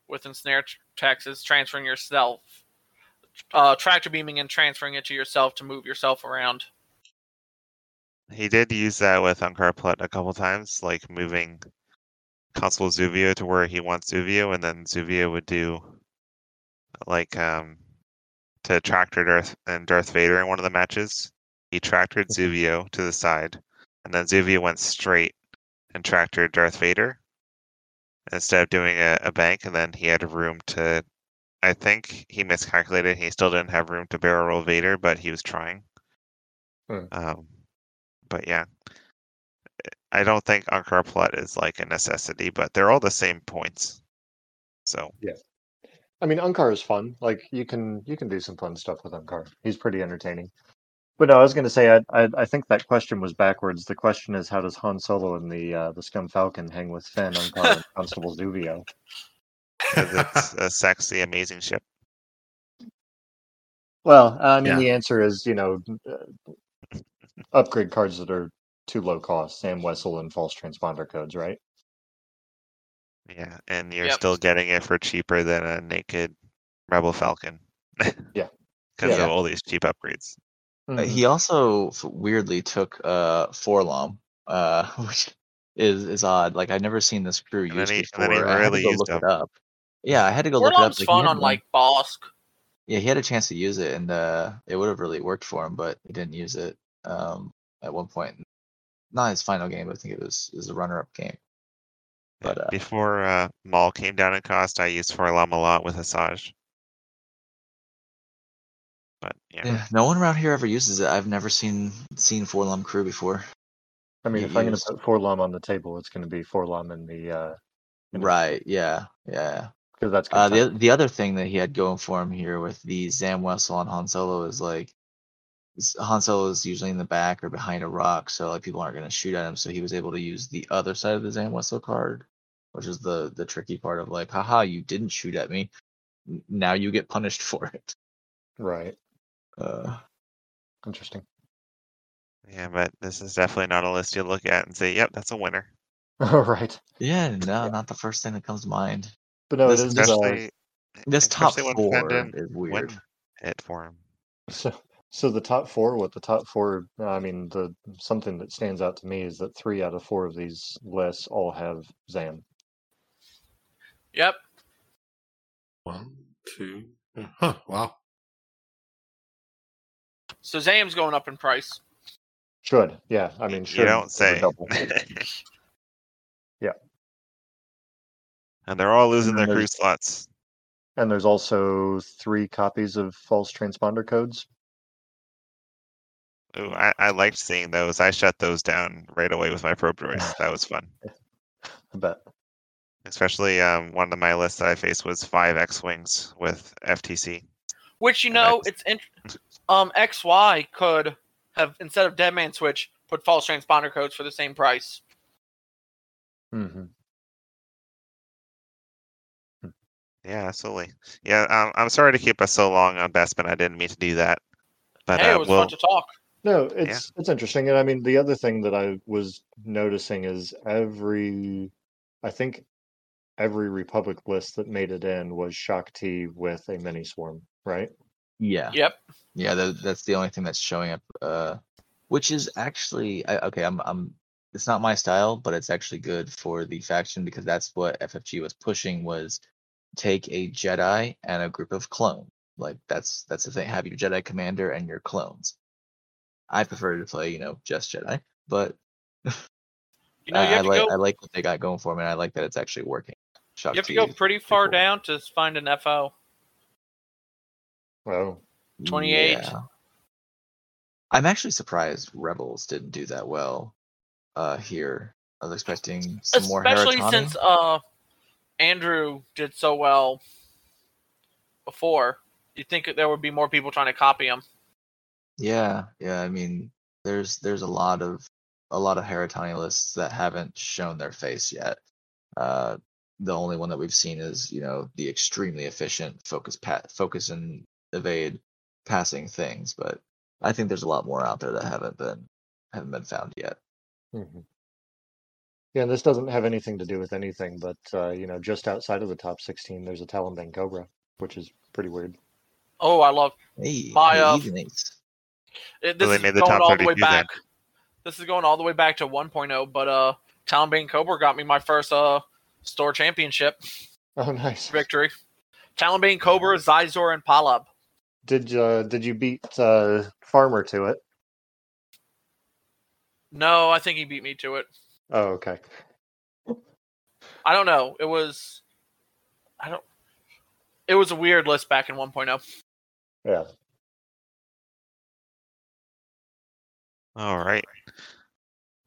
with ensnare text is transferring yourself. Tractor beaming and transferring it to yourself to move yourself around. He did use that with Ankara Plut a couple times, like moving Constable Zuvio to where he wants Zuvio, and then Zuvio would do like to tractor Darth Vader in one of the matches. He tractored Zuvio to the side, and then Zuvio went straight and tractored Darth Vader instead of doing a bank, and then he had room to. I think he miscalculated. He still didn't have room to barrel roll Vader, but he was trying. Hmm. But yeah, I don't think Ankara Plut is like a necessity, but they're all the same points. So yeah, I mean Ankara is fun. Like you can do some fun stuff with Ankara. He's pretty entertaining. But no, I was going to say I think that question was backwards. The question is how does Han Solo and the Scum Falcon hang with Finn, Ankara, and Constable Zuvio? Because it's a sexy, amazing ship. Well, I mean, the answer is, upgrade cards that are too low cost, Sam Wessel and false transponder codes, right? Yeah, and you're still getting it for cheaper than a naked Rebel Falcon. Yeah. Because of all these cheap upgrades. Mm-hmm. He also weirdly took Forlom, which is odd. Like, I've never seen this crew used before. I had to go look it up. Yeah, I had to go look it up. Like, fun on, like, Bosk. Yeah, he had a chance to use it, and it would have really worked for him, but he didn't use it at one point. Not his final game, but I think it was a runner-up game. But before Maul came down in cost, I used Forlom a lot with Asajj. But yeah, no one around here ever uses it. I've never seen Forlom crew before. I mean, if I'm going to put Forlom on the table, it's going to be Forlom in the... Right, yeah. Because that's the other thing that he had going for him here with the Sam Wessel on Han Solo is like Han Solo is usually in the back or behind a rock, so like people aren't going to shoot at him. So he was able to use the other side of the Sam Wessel card, which is the tricky part of like, haha, you didn't shoot at me. Now you get punished for it. Right. Interesting. Yeah, but this is definitely not a list you look at and say, "Yep, that's a winner." All right. Yeah, no, not the first thing that comes to mind. But no, this top four is weird. It for him. So the top four. What the top four? I mean, the something that stands out to me is that 3 out of 4 of these lists all have Zam. Yep. 1, 2. Huh. Wow. So Zam's going up in price. Should, yeah. I mean, should. You don't say. Yeah. And they're all losing their crew slots. And there's also 3 copies of false transponder codes. Ooh, I liked seeing those. I shut those down right away with my probe droids. That was fun. I bet. Especially one of my lists that I faced was 5 X-Wings with FTC. Which, XY could... have instead of Deadman Switch, put false transponder codes for the same price. Mm-hmm. Yeah, absolutely. Yeah, I'm sorry to keep us so long on Bespin. I didn't mean to do that. But hey, it was fun to talk. No, it's interesting, and I mean the other thing that I was noticing is every Republic list that made it in was Shaak Ti with a mini swarm, right? Yeah. Yep. Yeah, that's the only thing that's showing up. Which is actually It's not my style, but it's actually good for the faction because that's what FFG was pushing was take a Jedi and a group of clones. Like that's the thing. Have your Jedi commander and your clones. I prefer to play, just Jedi, but I like what they got going for me, and I like that it's actually working. Shaak you have Ti to go pretty far cool. down to find an FO. Well, 28. Yeah. I'm actually surprised Rebels didn't do that well here. I was expecting some more Heratani. Especially since Andrew did so well before. You'd think there would be more people trying to copy him. Yeah. I mean, there's a lot of Heratani lists that haven't shown their face yet. The only one that we've seen is, you know, the extremely efficient focus and evade passing things, but I think there's a lot more out there that haven't been found yet. Mm-hmm. Yeah, and this doesn't have anything to do with anything, but you know, just outside of the top 16, there's a Talonbane Cobra, which is pretty weird. Oh, I love my. This is going all the way back to 1.0, but Talonbane Cobra got me my first store championship. Oh, nice victory! Talonbane Cobra, Xizor, and Palab. Did you beat Farmer to it? No, I think he beat me to it. Oh, okay. I don't know. It was a weird list back in 1.0. Yeah. All right.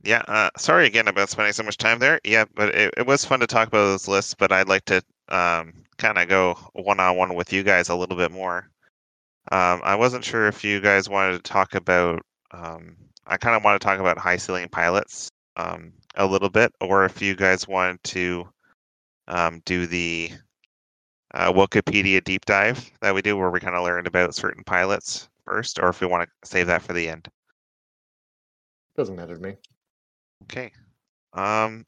Yeah, sorry again about spending so much time there. Yeah, but it was fun to talk about those lists, but I'd like to kind of go one-on-one with you guys a little bit more. I wasn't sure if you guys wanted to talk about... I kind of want to talk about high-ceiling pilots a little bit, or if you guys wanted to do the Wikipedia deep dive that we do, where we kind of learned about certain pilots first, or if we want to save that for the end. Doesn't matter to me. Okay.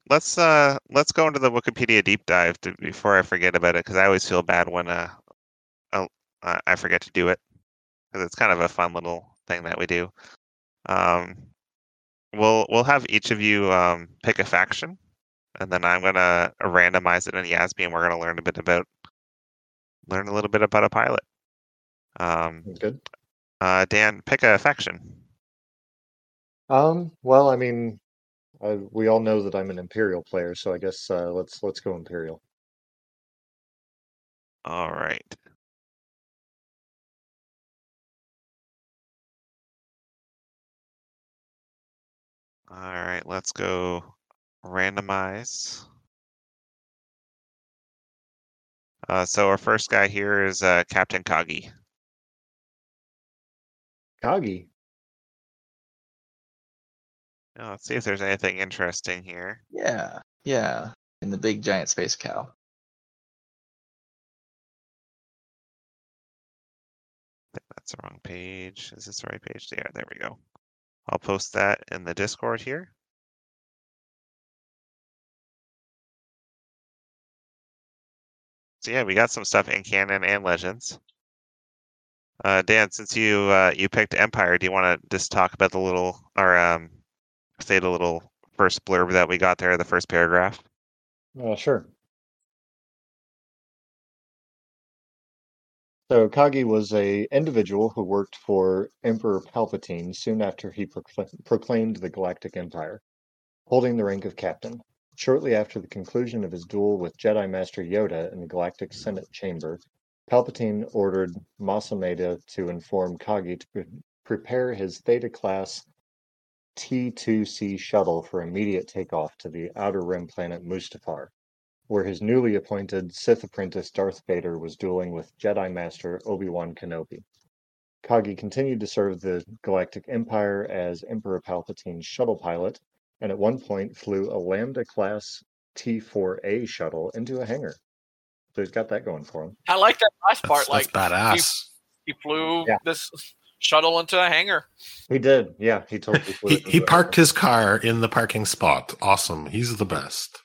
Let's go into the Wikipedia deep dive before I forget about it, because I always feel bad when I forget to do it, because it's kind of a fun little thing that we do. We'll have each of you pick a faction, and then I'm gonna randomize it in Yasby, and we're gonna learn a little bit about a pilot. Good. Dan, pick a faction. Well, I mean, we all know that I'm an Imperial player, so I guess let's go Imperial. All right. All right, let's go randomize. So our first guy here is Captain Kagi. Kagi? Now, let's see if there's anything interesting here. Yeah. In the big giant space cow. I think that's the wrong page. Is this the right page? Yeah, there we go. I'll post that in the Discord here. So yeah, we got some stuff in canon and legends. Dan, since you picked Empire, do you want to just talk about the little first blurb that we got there, the first paragraph? Sure. So Kagi was an individual who worked for Emperor Palpatine soon after he proclaimed the Galactic Empire, holding the rank of captain. Shortly after the conclusion of his duel with Jedi Master Yoda in the Galactic Senate Chamber, Palpatine ordered Masameda to inform Kagi to prepare his Theta-class T2C shuttle for immediate takeoff to the Outer Rim planet Mustafar, where his newly appointed Sith apprentice Darth Vader was dueling with Jedi Master Obi-Wan Kenobi. Kagi continued to serve the Galactic Empire as Emperor Palpatine's shuttle pilot, and at one point flew a Lambda-class T4A shuttle into a hangar. So he's got that going for him. I like that last part. That's badass. He flew this shuttle into a hangar. He did. Yeah, he totally flew it. He parked his car in the parking spot. Awesome. He's the best.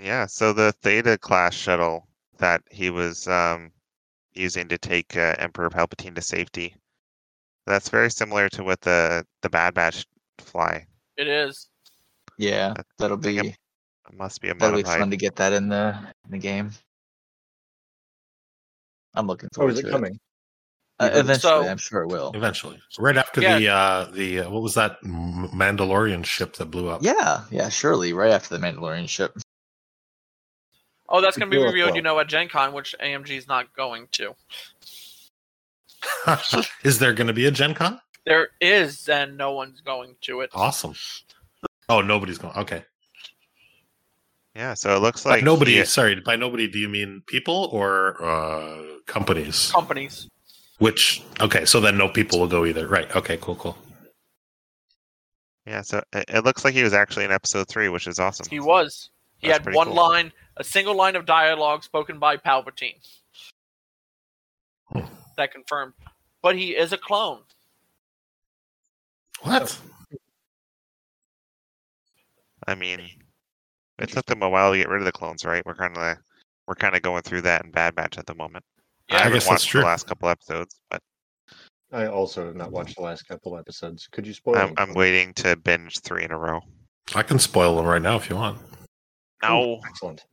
Yeah, so the Theta class shuttle that he was using to take Emperor Palpatine to safety, that's very similar to what the Bad Batch fly. It is. Yeah, that'll be. It must be a modified. That'll be fun to get that in the game. I'm looking forward to it. Oh, is it coming? Eventually, I'm sure it will. Eventually, right after the what was that Mandalorian ship that blew up? Yeah, surely right after the Mandalorian ship. Oh, that's going to be revealed, at Gen Con, which AMG's not going to. Is there going to be a Gen Con? There is, and no one's going to it. Awesome. Oh, nobody's going. Okay. Yeah, so it looks like... By nobody, do you mean people or companies? Companies. Okay, so then no people will go either. Right, okay, cool. Yeah, so it looks like he was actually in episode 3, which is awesome. He was. He had one line, a single line of dialogue spoken by Palpatine. That confirmed. But he is a clone. What? I mean... It took them a while to get rid of the clones, right? We're kind of going through that in Bad Batch at the moment. Yeah, I guess that's true. The last couple episodes, but I also have not watched the last couple episodes. Could you spoil them? I'm waiting to binge 3 in a row. I can spoil them right now if you want. No, excellent.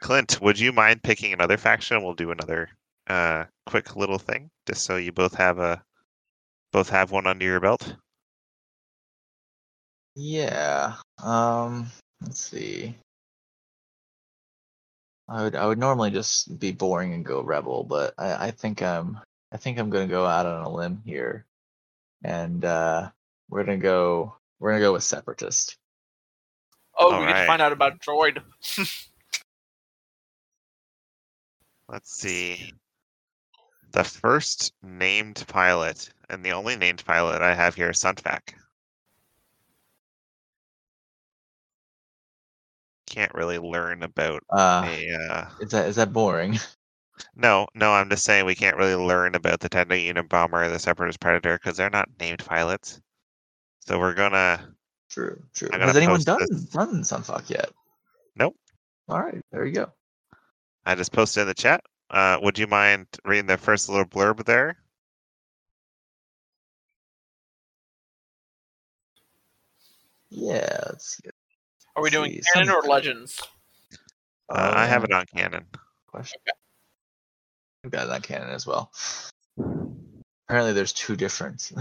Clint, would you mind picking another faction? We'll do another quick little thing, just so you both have one under your belt. Yeah. Let's see. I would normally just be boring and go rebel, but I think I'm gonna go out on a limb here, and we're gonna go with Separatist. Oh, all we right. Get to find out about Droid. Let's see. The first named pilot, and the only named pilot I have here is Sunfac. Can't really learn about is that boring? No, I'm just saying we can't really learn about the Tendo Unabomber or the Separatist Predator because they're not named pilots. So we're gonna True. Has anyone run Sunfuck yet? Nope. Alright, there you go. I just posted in the chat. Would you mind reading the first little blurb there? Yeah, let's see. Are we doing canon or legends? I have it on canon. Question. Okay. I've got it on canon as well. Apparently there's two different.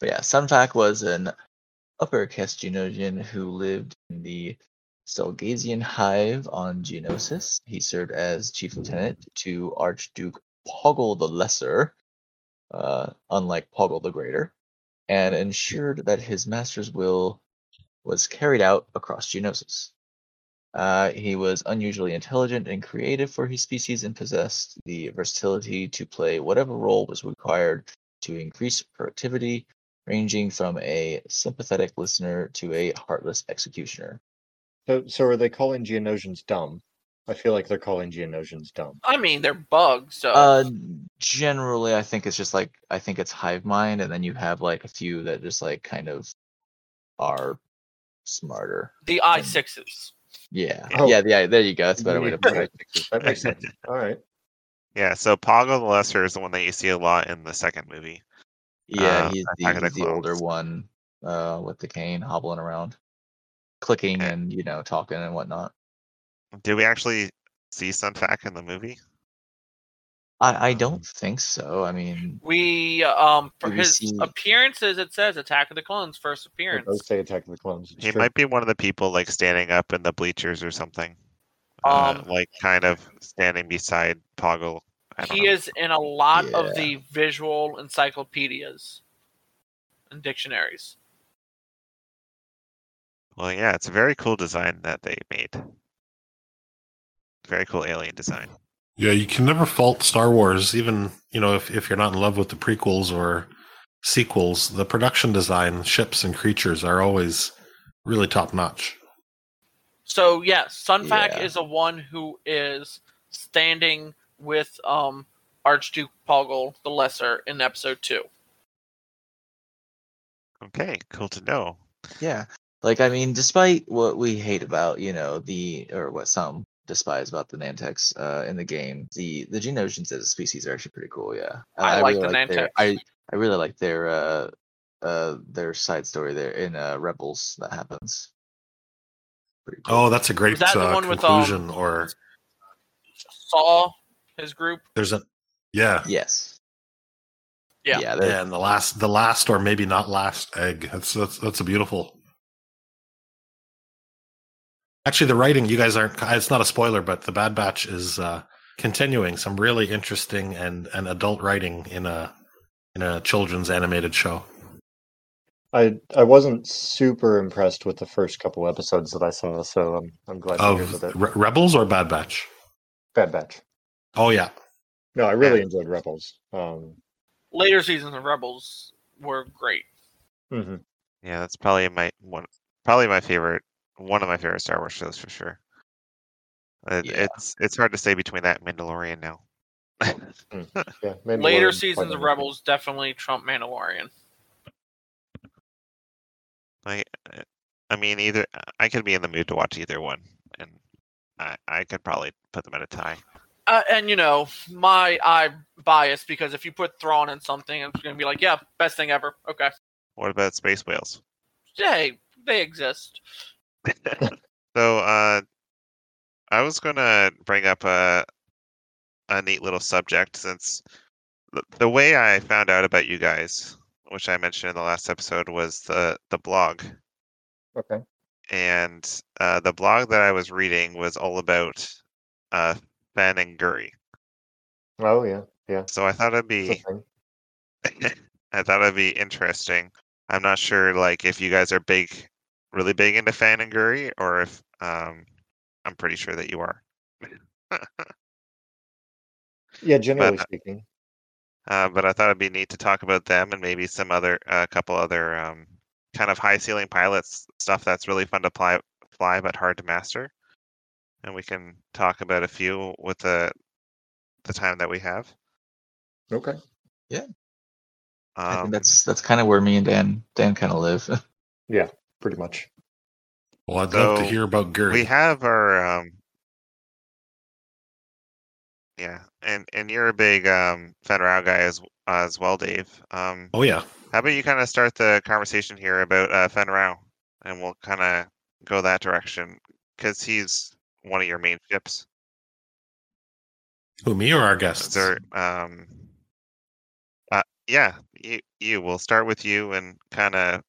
But yeah, Sunfac was an upper caste Genosian who lived in the Stelgazian Hive on Genosis. He served as chief lieutenant to Archduke Poggle the Lesser, unlike Poggle the Greater, and ensured that his master's will was carried out across Genosis. He was unusually intelligent and creative for his species and possessed the versatility to play whatever role was required to increase productivity, ranging from a sympathetic listener to a heartless executioner. So are they calling Geonosians dumb? I feel like they're calling Geonosians dumb. I mean, they're bugs. So. Generally, I think it's just like, I think it's hive mind, and then you have like a few that just like kind of are smarter. The I6s. Yeah. Oh. Yeah, there you go. That's a better way to put it. That makes sense. All right. Yeah, so Poggle the Lesser is the one that you see a lot in the second movie. Yeah, he's the older one with the cane hobbling around, clicking and, talking and whatnot. Do we actually see Sunfac in the movie? I don't think so. I mean, we for his appearances, it says Attack of the Clones first appearance. Let's say Attack of the Clones. It's true. Might be one of the people like standing up in the bleachers or something, like kind of standing beside Poggle. He is in a lot of the visual encyclopedias and dictionaries. Well, yeah, it's a very cool design that they made. Very cool alien design. Yeah, you can never fault Star Wars, even, if you're not in love with the prequels or sequels, the production design, ships and creatures are always really top-notch. So, Sunfac is the one who is standing with Archduke Poggle the Lesser in Episode 2. Okay, cool to know. Yeah, despite what we hate about, despise about the Nantex in the game. The Geonosians as a species are actually pretty cool, yeah. I really like the Nantex. I really like their side story there in Rebels that happens. Pretty cool. Oh, that's a great conclusion. Saw his group? Yeah. Yeah, and the last or maybe not last egg. That's a beautiful. Actually, the writing, you guys aren't, it's not a spoiler, but the Bad Batch is continuing some really interesting and adult writing in a children's animated show. I wasn't super impressed with the first couple episodes that I saw, so I'm glad to hear that. Rebels or Bad Batch? Bad Batch. Oh, yeah. No, I really enjoyed Rebels. Later seasons of Rebels were great. Mm-hmm. Yeah, that's probably one of my favorite Star Wars shows for sure. It's hard to say between that and Mandalorian now. Yeah, Mandalorian, later seasons of Rebels definitely trump Mandalorian. I mean, either I could be in the mood to watch either one, and I could probably put them at a tie. And you know, I'm biased because if you put Thrawn in something, it's going to be like, yeah, best thing ever. Okay. What about space whales? Hey, they exist. So, I was going to bring up a neat little subject, since the way I found out about you guys, which I mentioned in the last episode, was the blog. Okay. And the blog that I was reading was all about Fen and Guri. Oh yeah. So I thought it'd be, interesting. I'm not sure, like, if you guys are really big into Fen and Guri, or if I'm pretty sure that you are. Yeah, generally speaking. But I thought it'd be neat to talk about them, and maybe some other, couple other kind of high ceiling pilots stuff that's really fun to fly but hard to master. And we can talk about a few with the time that we have. Okay. Yeah. I think that's kind of where me and Dan kind of live. Yeah, pretty much. Well, I'd love to hear about Guri. We have our. Yeah, and you're a big Fen Rao guy as well, Dave. Oh yeah. How about you kind of start the conversation here about Fen Rao, and we'll kind of go that direction, because he's one of your main ships. Who, me or our guests? There, yeah, you. We'll start with you, and kind of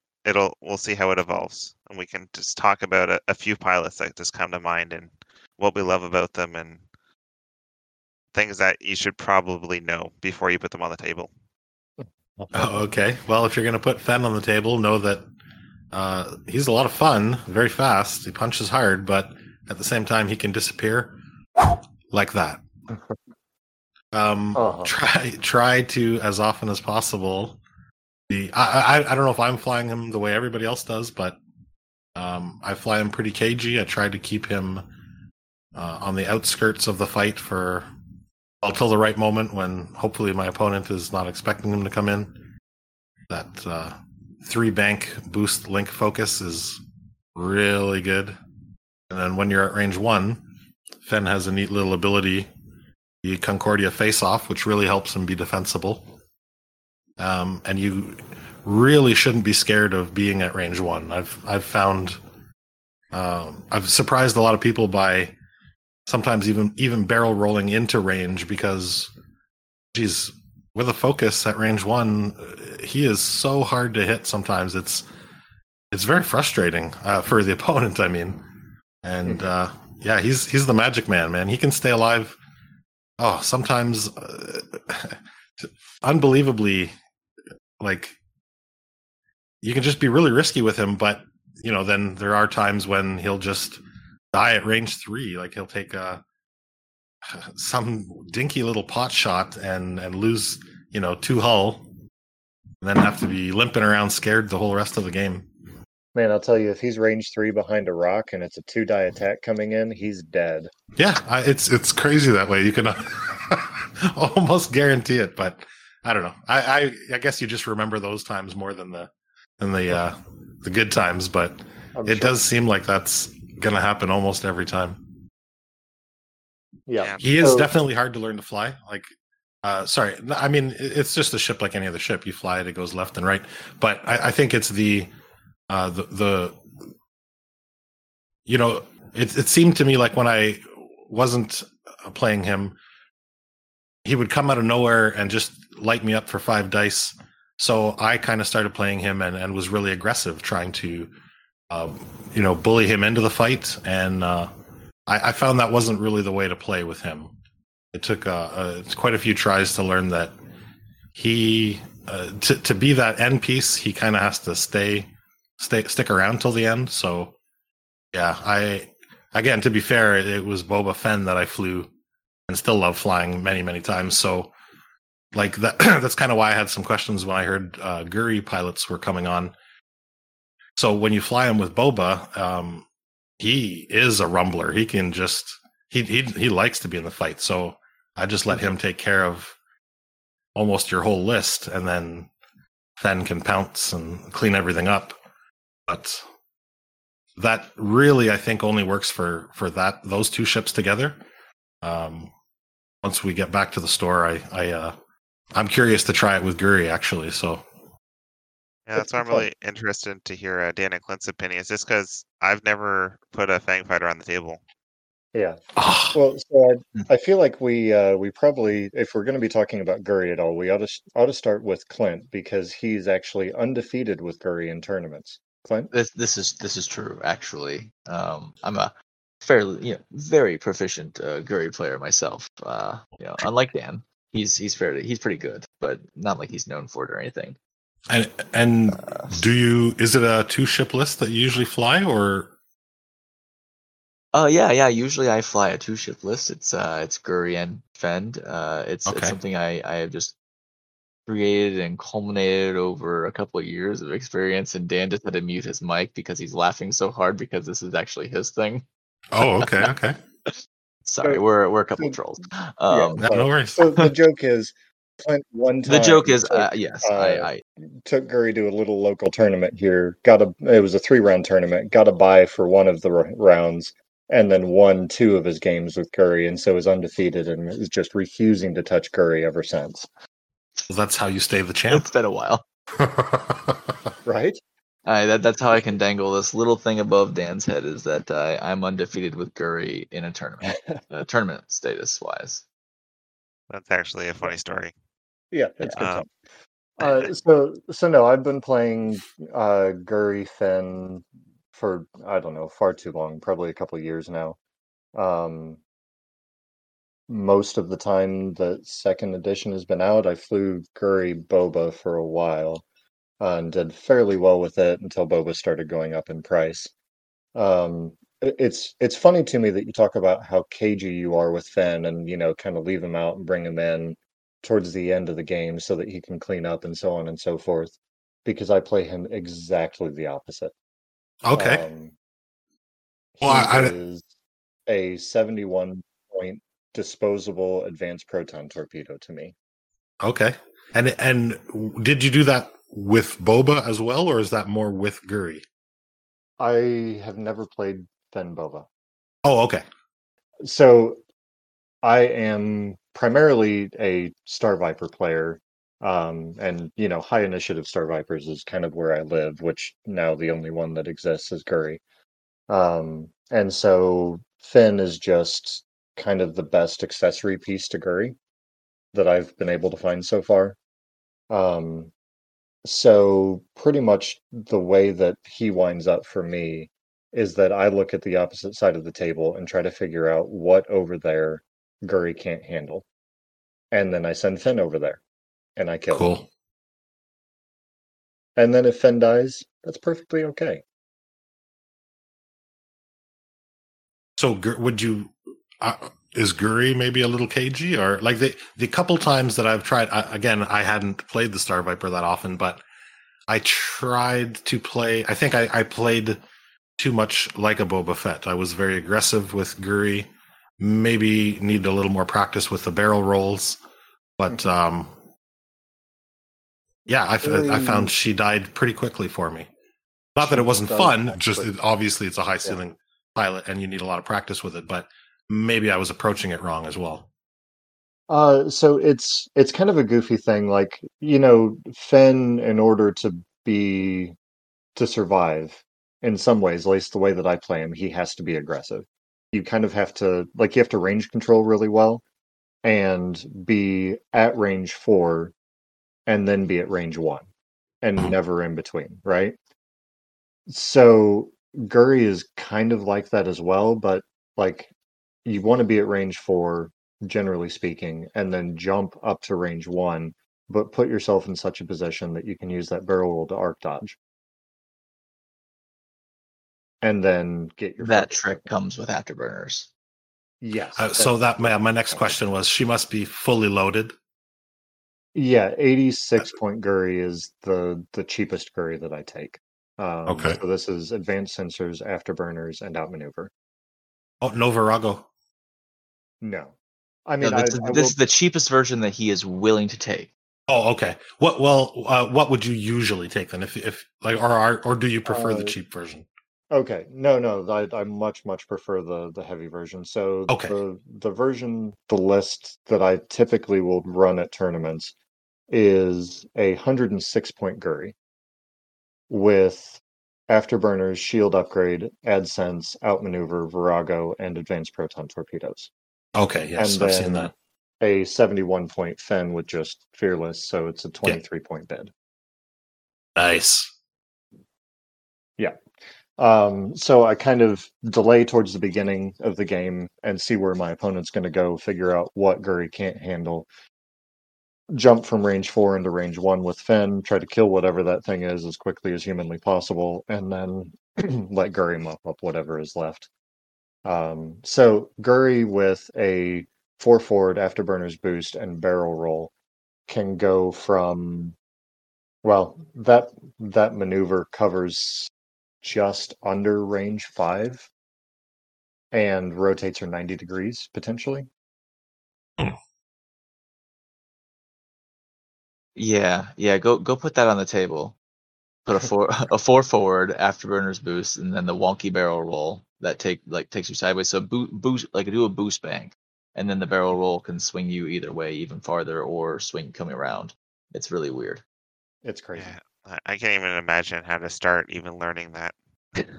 we'll see how it evolves, and we can just talk about a few pilots that just come to mind and what we love about them, and things that you should probably know before you put them on the table. Oh, okay. Well, if you're going to put Fen on the table, know that he's a lot of fun, very fast. He punches hard, but at the same time, he can disappear like that. Try to, as often as possible, I don't know if I'm flying him the way everybody else does, but I fly him pretty cagey. I try to keep him on the outskirts of the fight for... until the right moment when hopefully my opponent is not expecting them to come in. That three bank boost link focus is really good. And then when you're at range 1, Fen has a neat little ability, the Concordia face-off, which really helps him be defensible. And you really shouldn't be scared of being at range 1. I've found... I've surprised a lot of people by... sometimes even barrel rolling into range, because, geez, with a focus at range 1, he is so hard to hit sometimes. It's very frustrating for the opponent, I mean. And, yeah, he's the magic man. He can stay alive, sometimes unbelievably, like, you can just be really risky with him, but, you know, then there are times when he'll just... die at range 3, like he'll take some dinky little pot shot and lose, you know, 2 hull, and then have to be limping around scared the whole rest of the game. Man, I'll tell you, if he's range 3 behind a rock and it's a 2-die attack coming in, he's dead. Yeah, it's crazy that way. You can almost guarantee it, but I don't know. I guess you just remember those times more than the good times, but it does seem like that's gonna happen almost every time. Yeah, he is definitely hard to learn to fly. Like, I mean, it's just a ship like any other ship. You fly it, it goes left and right. But I think it's the you know, it seemed to me like when I wasn't playing him, he would come out of nowhere and just light me up for 5 dice. So I kind of started playing him and was really aggressive, trying to, bully him into the fight. And I found that wasn't really the way to play with him. It took quite a few tries to learn that he, to be that end piece, he kind of has to stick around till the end. So yeah, again, to be fair, it was Boba Fenn that I flew and still love flying many, many times. So like that, that's kind of why I had some questions when I heard Guri pilots were coming on. So when you fly him with Boba, he is a rumbler. He can just, he likes to be in the fight. So I just let him take care of almost your whole list, and then Fenn can pounce and clean everything up. But that really, I think, only works for that those 2 ships together. Once we get back to the store, I'm curious to try it with Guri, actually. So yeah, that's why I'm really interested to hear Dan and Clint's opinion. It's just because I've never put a Fang Fighter on the table. Yeah. Well, so I feel like we probably, if we're going to be talking about Guri at all, we ought to start with Clint, because he's actually undefeated with Guri in tournaments. Clint? This is true, actually. I'm a fairly, very proficient Guri player myself. Unlike Dan, he's pretty good, but not like he's known for it or anything. And is it a 2-ship list that you usually fly, or? Yeah. Usually I fly a 2-ship list. It's Guri and Fend. It's something I have just created and culminated over a couple of years of experience. And Dan just had to mute his mic because he's laughing so hard because this is actually his thing. Oh, okay. Sorry, we're a couple of trolls. No worries. So the joke is, Clint one time. The joke is, I took Guri to a little local tournament here. It was a 3-round tournament. Got a bye for one of the rounds. And then won 2 of his games with Guri, and so is undefeated and is just refusing to touch Guri ever since. Well, that's how you stay the champ. It's been a while. Right? That's how I can dangle this little thing above Dan's head, is that I'm undefeated with Guri in a tournament, tournament status-wise. That's actually a funny story. Yeah, it's good stuff. So no, I've been playing Guri, Fenn, for, I don't know, far too long, probably a couple of years now. Most of the time the 2nd edition has been out, I flew Guri Boba for a while and did fairly well with it until Boba started going up in price. It's funny to me that you talk about how cagey you are with Fenn and, kind of leave him out and bring him in towards the end of the game so that he can clean up and so on and so forth, because I play him exactly the opposite. Okay. Is a 71-point disposable advanced proton torpedo to me. Okay. And did you do that with Boba as well, or is that more with Guri? I have never played Fenn Boba. Oh, okay. So I am primarily a Star Viper player. And high initiative Star Vipers is kind of where I live, which now the only one that exists is Guri. And so Fenn is just kind of the best accessory piece to Guri that I've been able to find so far. So pretty much the way that he winds up for me is that I look at the opposite side of the table and try to figure out what over there Guri can't handle. And then I send Fenn over there. And I kill him. And then if Fenn dies, that's perfectly okay. So would you... is Guri maybe a little cagey? Or like the couple times that I've tried... again, I hadn't played the Star Viper that often, but I tried to play... I think I played too much like a Boba Fett. I was very aggressive with Guri. Maybe needed a little more practice with the barrel rolls. But... yeah, I found she died pretty quickly for me. Not that it wasn't fun, actually. Just obviously it's a high-ceiling pilot and you need a lot of practice with it, but maybe I was approaching it wrong as well. So it's kind of a goofy thing. Like, Fenn, in order to survive in some ways, at least the way that I play him, he has to be aggressive. You kind of have to, you have to range control really well. and be at range 4 and then be at range 1 and never in between, right? So Guri is kind of like that as well, but like you want to be at range 4, generally speaking, and then jump up to range 1, but put yourself in such a position that you can use that barrel roll to arc dodge. And then get your... That trick comes with afterburners. Yes. So that my next question was, she must be fully loaded. Yeah, 86-point Guri is the cheapest Guri that I take. Okay. So this is advanced sensors, afterburners, and outmaneuver. Oh, no Virago? No. I mean, no, this is the cheapest version that he is willing to take. Oh, okay. What would you usually take then? Or do you prefer the cheap version? Okay. No. I much prefer the heavy version. So the list that I typically will run at tournaments is a 106-point Guri with afterburners, shield upgrade, AdSense, outmaneuver, Virago, and advanced proton torpedoes. Okay, yes, I've seen that. A 71-point Fen with just Fearless, so it's a 23-point bid. Nice. Yeah. So I kind of delay towards the beginning of the game and see where my opponent's going to go, figure out what Guri can't handle, jump from range 4 into range 1 with Fen, try to kill whatever that thing is as quickly as humanly possible, and then let Guri mop up whatever is left. So Guri with a 4 forward afterburners boost and barrel roll can go from, that maneuver covers just under range 5 and rotates her 90 degrees potentially. Yeah. Go put that on the table. Put a four forward afterburners boost and then the wonky barrel roll. That takes you sideways. So boost, like do a boost bank, and then the barrel roll can swing you either way, even farther, or swing coming around. It's really weird. It's crazy. Yeah, I can't even imagine how to start even learning that. It's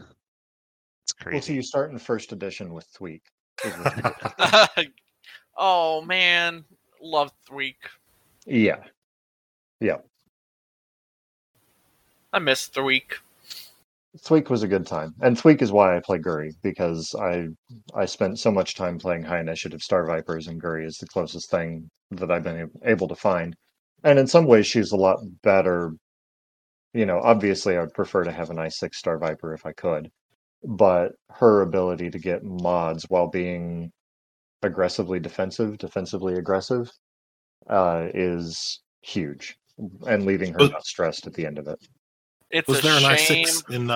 crazy. Well, so you start in first edition with Thweek. Oh man, love Thweek. Yeah. I miss Thweek. Thweek was a good time, and Thweek is why I play Guri, because I spent so much time playing high initiative Star Vipers, and Guri is the closest thing that I've been able to find. And in some ways, she's a lot better. You know, obviously, I would prefer to have an I6 Star Viper if I could, but her ability to get mods while being aggressively defensively aggressive, is huge, and leaving her not stressed at the end of it. It's was a there an shame I6 in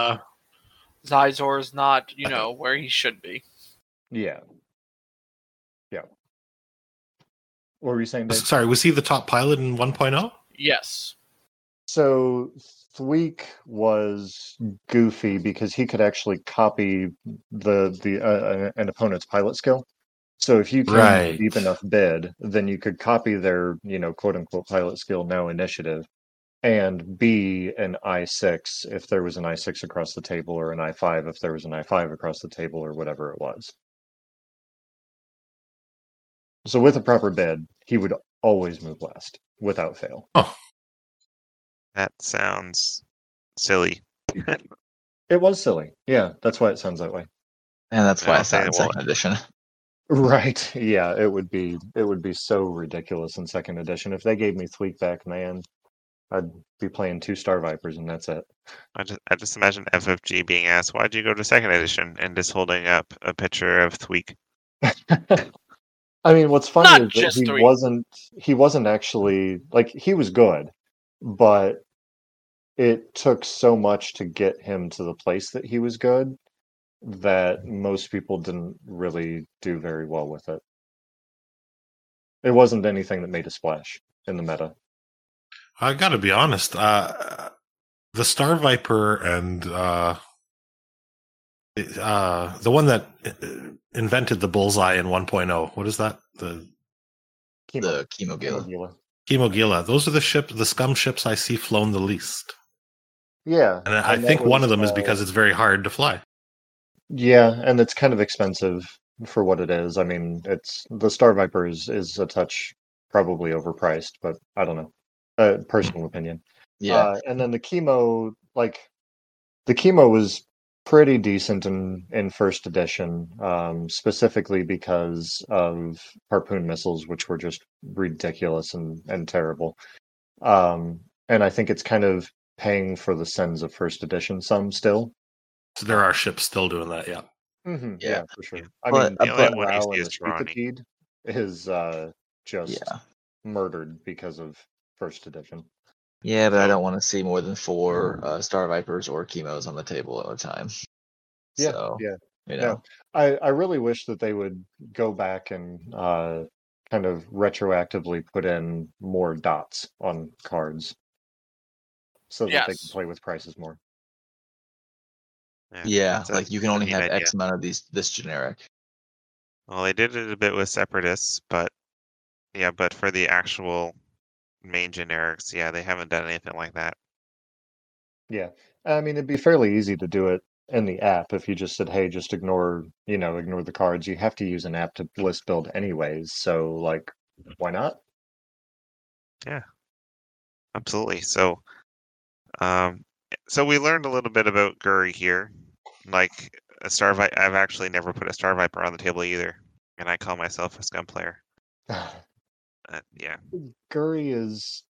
Xizor's not, where he should be. Yeah. What were you saying, Dave? Sorry, was he the top pilot in 1.0? Yes. So Thweek was goofy because he could actually copy the an opponent's pilot skill. So if you came deep enough bid, then you could copy their, quote-unquote pilot skill, no initiative, and be an I6 if there was an I6 across the table, or an I5 if there was an I5 across the table, or whatever it was. So with a proper bid, he would always move last, without fail. Oh. That sounds silly. It was silly. Yeah, that's why it sounds that way. And that's why I said in second edition. Right, yeah, it would be so ridiculous in second edition. If they gave me Thweek back, man, I'd be playing 2 Star Vipers, and that's it. I just imagine FFG being asked, "Why'd you go to second edition?" and just holding up a picture of Thweek. I mean, what's funny is that he wasn't actually he was good, but it took so much to get him to the place that he was good that most people didn't really do very well with it. It wasn't anything that made a splash in the meta. I gotta be honest, the Star Viper and the one that invented the bullseye in 1.0, what is that? The Chemogila. Chemogila. Those are the scum ships I see flown the least. Yeah. And I think one of them is because it's very hard to fly. Yeah, and it's kind of expensive for what it is. I mean, it's the Star Viper is a touch probably overpriced, but I don't know. Personal opinion. Yeah. And then the chemo, was pretty decent in first edition, specifically because of harpoon missiles, which were just ridiculous and terrible. And I think it's kind of paying for the sins of first edition some still. So there are ships still doing that, yeah. Mm-hmm, yeah, for sure. Yeah. I mean, the morale in the Scoopipede is just murdered because of first edition. Yeah, but I don't want to see more than 4 Star Vipers or Chemos on the table at a time. Yeah, so, you know. Yeah. I really wish that they would go back and kind of retroactively put in more dots on cards so that they can play with prices more. Yeah, like you can only have X amount of this generic. Well, they did it a bit with Separatists, but for the actual main generics, they haven't done anything like that. Yeah, I mean, it'd be fairly easy to do it in the app if you just said, hey, just ignore the cards. You have to use an app to list build anyways, so, why not? Yeah, absolutely. So, so we learned a little bit about Guri here. A Star Viper, I've actually never put a Star Viper on the table either, and I call myself a scum player. Yeah, Guri is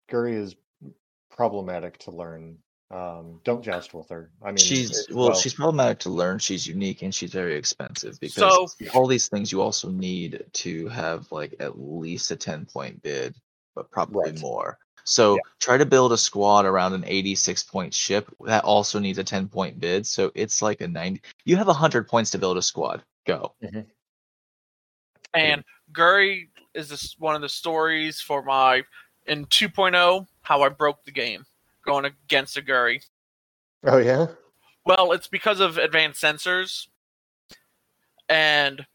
problematic to learn. Don't joust with her. I mean, she's problematic to learn. She's unique and she's very expensive because all these things you also need to have at least a 10-point bid, but probably more. So try to build a squad around an 86-point ship that also needs a 10-point bid. So it's like a 90. You have 100 points to build a squad. Go. Mm-hmm. And Guri is this one of the stories for my in 2.0 how I broke the game going against a Guri. Oh yeah. Well, it's because of advanced sensors, and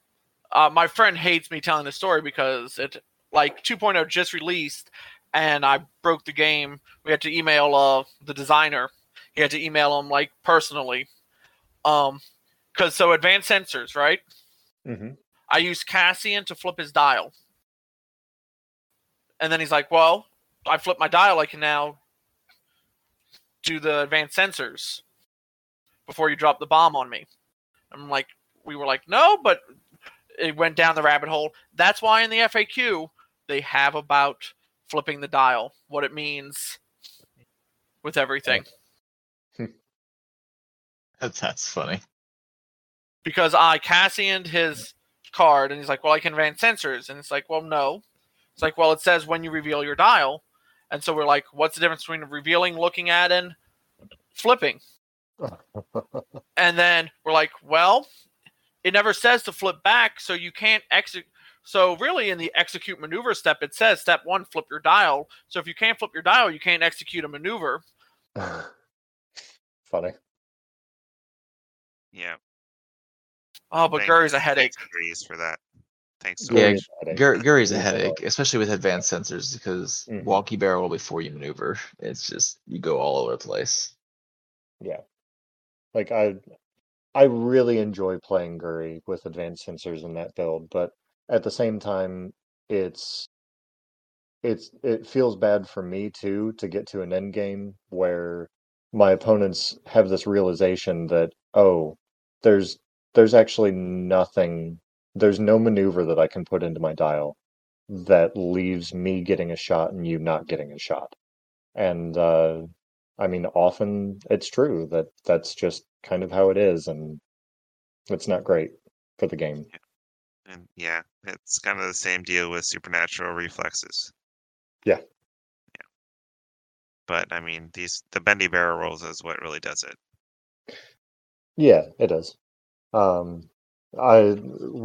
my friend hates me telling the story because it 2.0 just released, and I broke the game. We had to email the designer. He had to email him personally, because so advanced sensors, right? Mm-hmm. I used Cassian to flip his dial. And then he's like, well, I flipped my dial. I can now do the advanced sensors before you drop the bomb on me. I'm like, we were like, no, but it went down the rabbit hole. That's why in the FAQ, they have about flipping the dial, what it means with everything. That's funny. Because I Cassian'd his card, and he's like, well, I can advance sensors. And it's like, well, no. It's like, well, it says when you reveal your dial. And so we're like, what's the difference between revealing, looking at, and flipping? And then we're like, well, it never says to flip back, so you can't execute. So really in the execute maneuver step, it says step 1, flip your dial. So if you can't flip your dial, you can't execute a maneuver. Funny. Yeah. Oh, but Guri's a headache. Thanks for that. Guri's a headache, especially with advanced sensors, because walkie barrel before you maneuver, it's just you go all over the place. Yeah, I really enjoy playing Guri with advanced sensors in that build, but at the same time, it feels bad for me too to get to an end game where my opponents have this realization that there's actually nothing. There's no maneuver that I can put into my dial that leaves me getting a shot and you not getting a shot. And, I mean, often it's true that that's just kind of how it is, and it's not great for the game. Yeah. And it's kind of the same deal with supernatural reflexes. Yeah. Yeah. But, I mean, the bendy barrel rolls is what really does it. Yeah, it is.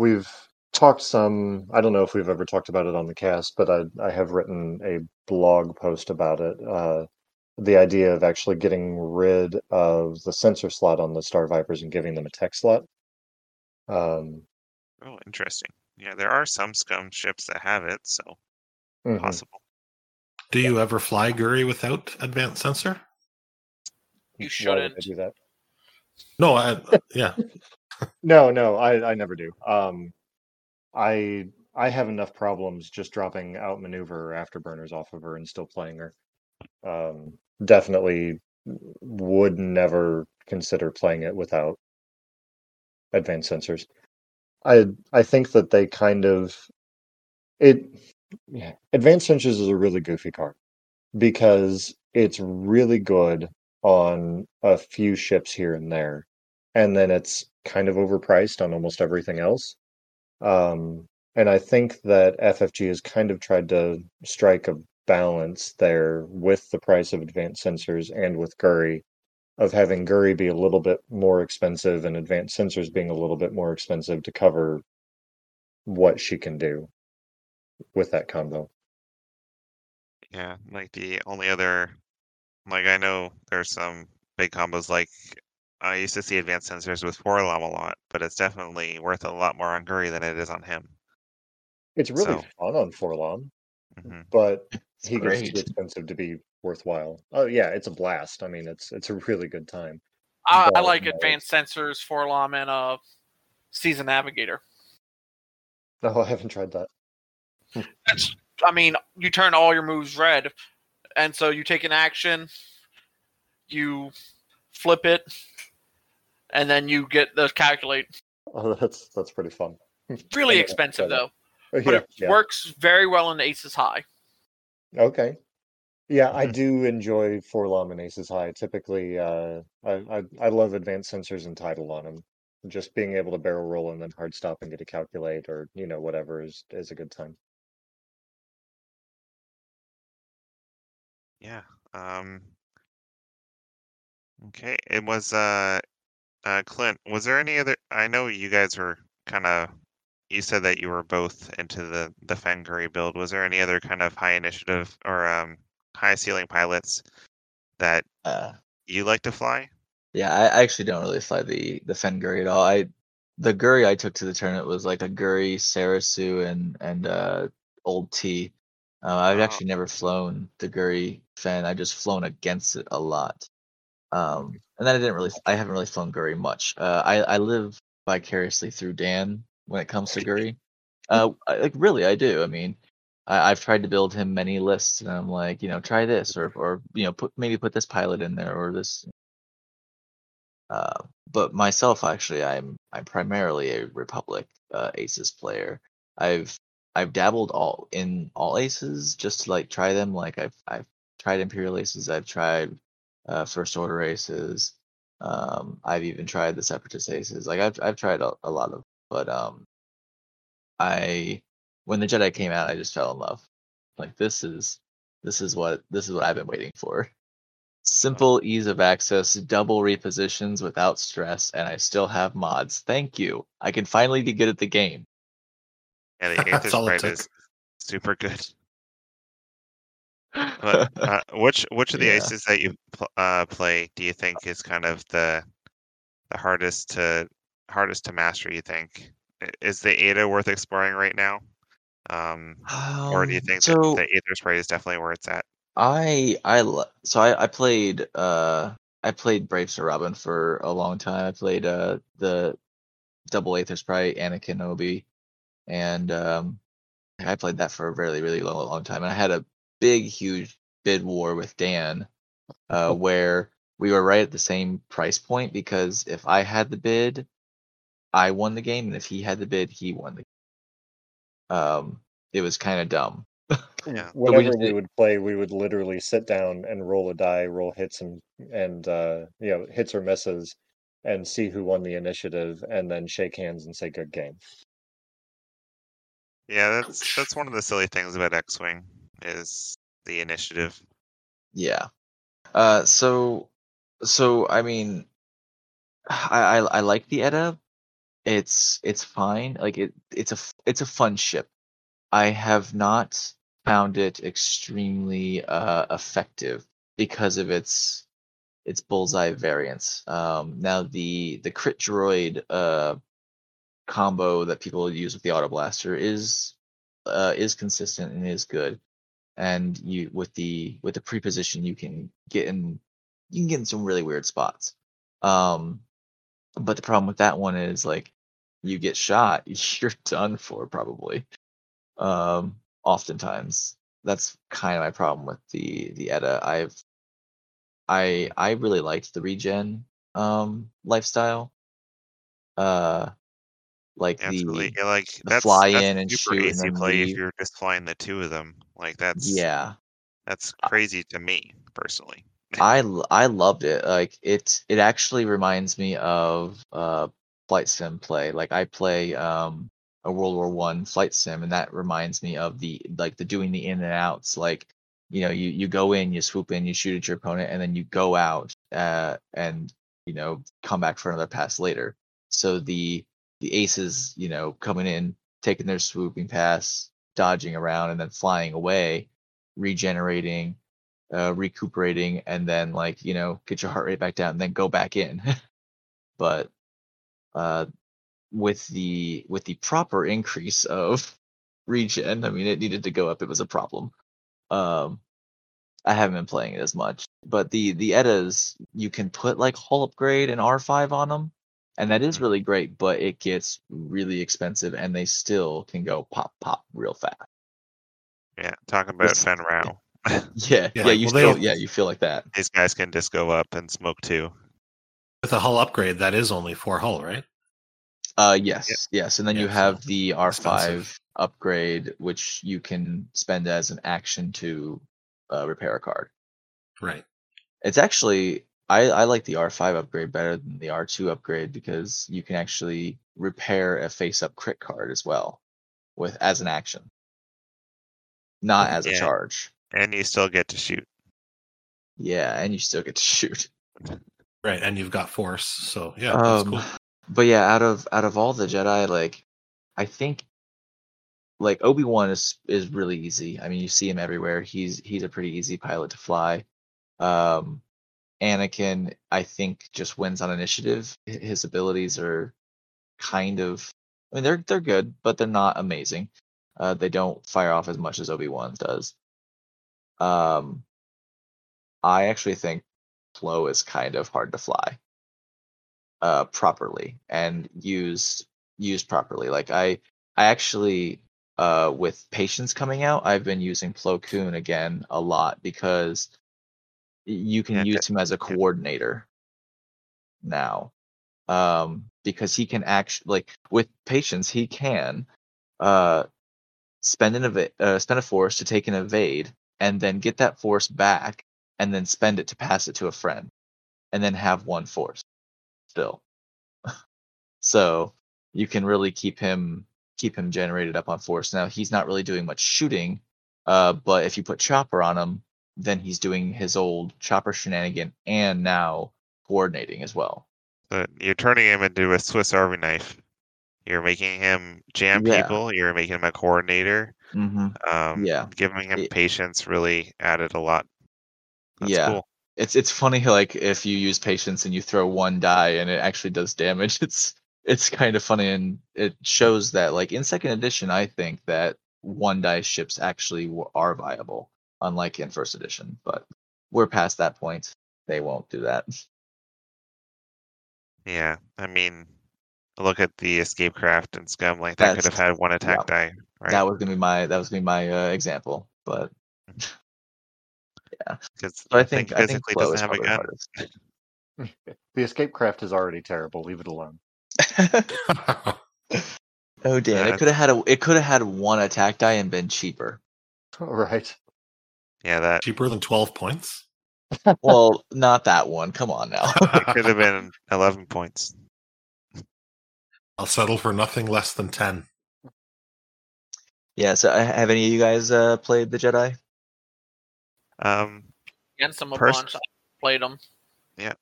We've talked some, I don't know if we've ever talked about it on the cast, but I have written a blog post about it. The idea of actually getting rid of the sensor slot on the Star Vipers and giving them a tech slot. Oh, interesting. Yeah, there are some scum ships that have it, so possible. Do you ever fly Guri without advanced sensor? You shouldn't. Why would I do that? No, I never do. I have enough problems just dropping outmaneuver afterburners off of her and still playing her. Definitely would never consider playing it without advanced sensors. I think that they kind of advanced sensors is a really goofy card because it's really good on a few ships here and there, and then it's kind of overpriced on almost everything else. And I think that FFG has kind of tried to strike a balance there with the price of advanced sensors and with Guri, of having Guri be a little bit more expensive and advanced sensors being a little bit more expensive to cover what she can do with that combo. Yeah, like the only other, like I know there's some big combos, like I used to see advanced sensors with Forlom a lot, but it's definitely worth a lot more on Guri than it is on him. It's really fun on Forlom, but he gets too expensive to be worthwhile. Oh yeah, it's a blast. I mean, it's a really good time. I like advanced sensors, Forlom, and Seasoned Navigator. No, I haven't tried that. That's, I mean, you turn all your moves red, and so you take an action, you flip it, and then you get the calculate. Oh, that's pretty fun. Really expensive though, but yeah, it works very well in Aces High. Okay. Yeah, I do enjoy Forlom and Aces High. Typically, I love advanced sensors and title on them. Just being able to barrel roll and then hard stop and get a calculate or, you know, whatever is a good time. Yeah. Okay. It was Clint, was there any other? I know you guys were kind of, you said that you were both into the Fanguri build. Was there any other kind of high initiative or high ceiling pilots that you like to fly? Yeah, I actually don't really fly the Fanguri at all. The Guri I took to the tournament was like a Guri, Sarasu, and Old T. I've actually never flown the Guri Fen. I've just flown against it a lot. And then I haven't really flown Guri much. I live vicariously through Dan when it comes to Guri. Like really, I do. I mean, I've tried to build him many lists, and I'm like, you know, try this or you know, put this pilot in there or this. But myself, actually, I'm primarily a Republic Aces player. I've dabbled in all Aces just to like try them. Like I've tried Imperial Aces, I've tried First Order Aces, I've even tried the Separatist Aces. Like I've tried a lot of, but when the Jedi came out, I just fell in love. Like this is what I've been waiting for. Simple ease of access, double repositions without stress, and I still have mods. Thank you. I can finally be good at the game. Yeah, the Aether Sprite is super good. But, which of the Aces that you play do you think is kind of the hardest to master? You think is the Ada worth exploring right now, or do you think that the Aether Sprite is definitely where it's at? I played Brave Sir Robin for a long time. I played the double Aether Sprite, Anakin Obi, and I played that for a really, really long time. And I had a big, huge bid war with Dan, where we were right at the same price point because if I had the bid, I won the game, and if he had the bid, he won the game. It was kind of dumb. Yeah. Whenever we would play, we would literally sit down and roll a die, roll hits and you know, hits or misses, and see who won the initiative, and then shake hands and say good game. Yeah, that's one of the silly things about X-Wing is the initiative. Yeah. So I mean, I like the Eta. It's fine. Like it's a fun ship. I have not found it extremely effective because of its bullseye variance. Now the crit droid combo that people use with the Auto Blaster is consistent and is good. And you with the preposition you can get in some really weird spots. But the problem with that one is like you get shot, you're done for probably. Oftentimes, that's kind of my problem with the ETA. I really liked the regen lifestyle. Like absolutely. The, yeah, like, the that's, fly that's in and shoot easy and play leave. If you're just flying the two of them. Like that's crazy to me personally. I loved it. Like it actually reminds me of flight sim play. Like I play a World War I flight sim, and that reminds me of the doing the in and outs. Like, you know, you go in, you swoop in, you shoot at your opponent, and then you go out and you know come back for another pass later. So the aces, you know, coming in, taking their swooping pass, dodging around, and then flying away, regenerating, recuperating, and then like, you know, get your heart rate back down and then go back in. But with the proper increase of regen, I mean, it needed to go up. It was a problem. I haven't been playing it as much, but the ETAs, you can put like hull upgrade and R5 on them, and that is really great, but it gets really expensive, and they still can go pop real fast. Yeah, talking about Fen Rao. You feel like that. These guys can just go up and smoke too. With a hull upgrade, that is only 4 hull, right? Yes. And then you have the R5 expensive upgrade, which you can spend as an action to repair a card. Right. It's actually... I like the R5 upgrade better than the R2 upgrade because you can actually repair a face-up crit card as well, as an action, not as a charge. And you still get to shoot. Yeah, and you still get to shoot. Right, and you've got force, so yeah, that's cool. But yeah, out of all the Jedi, like I think, like Obi-Wan is really easy. I mean, you see him everywhere. He's a pretty easy pilot to fly. Anakin, I think, just wins on initiative. His abilities are kind of... I mean, they're good, but they're not amazing. They don't fire off as much as Obi-Wan does. I actually think Plo is kind of hard to fly properly and used properly. Like, I actually, with Patience coming out, I've been using Plo Koon again a lot because... you can use him as a coordinator now, because he can actually, like with Patience, he can spend a force to take an evade, and then get that force back, and then spend it to pass it to a friend, and then have 1 force still. So you can really keep him generated up on force. Now he's not really doing much shooting, but if you put Chopper on him, then he's doing his old Chopper shenanigan and now coordinating as well. So you're turning him into a Swiss Army knife. You're making him jam people. You're making him a coordinator. Mm-hmm. Giving him Patience really added a lot. That's cool. It's funny, like if you use Patience and you throw 1 die and it actually does damage, it's kind of funny, and it shows that like in 2nd edition, I think that 1 die ships actually are viable. Unlike in 1st edition, but we're past that point. They won't do that. Yeah, I mean, look at the escape craft and Scum. Like that could have had 1 attack die. Right? That was gonna be my example, but yeah. Because I think physically doesn't have a gun. The escape craft is already terrible. Leave it alone. Oh damn! It could have had it could have had 1 attack die and been cheaper. All right. Yeah, that cheaper than 12 points. Well, not that one. Come on now. It could have been 11 points. I'll settle for nothing less than 10. Yeah. So, have any of you guys played the Jedi? Against them a bunch. I played them. Yeah.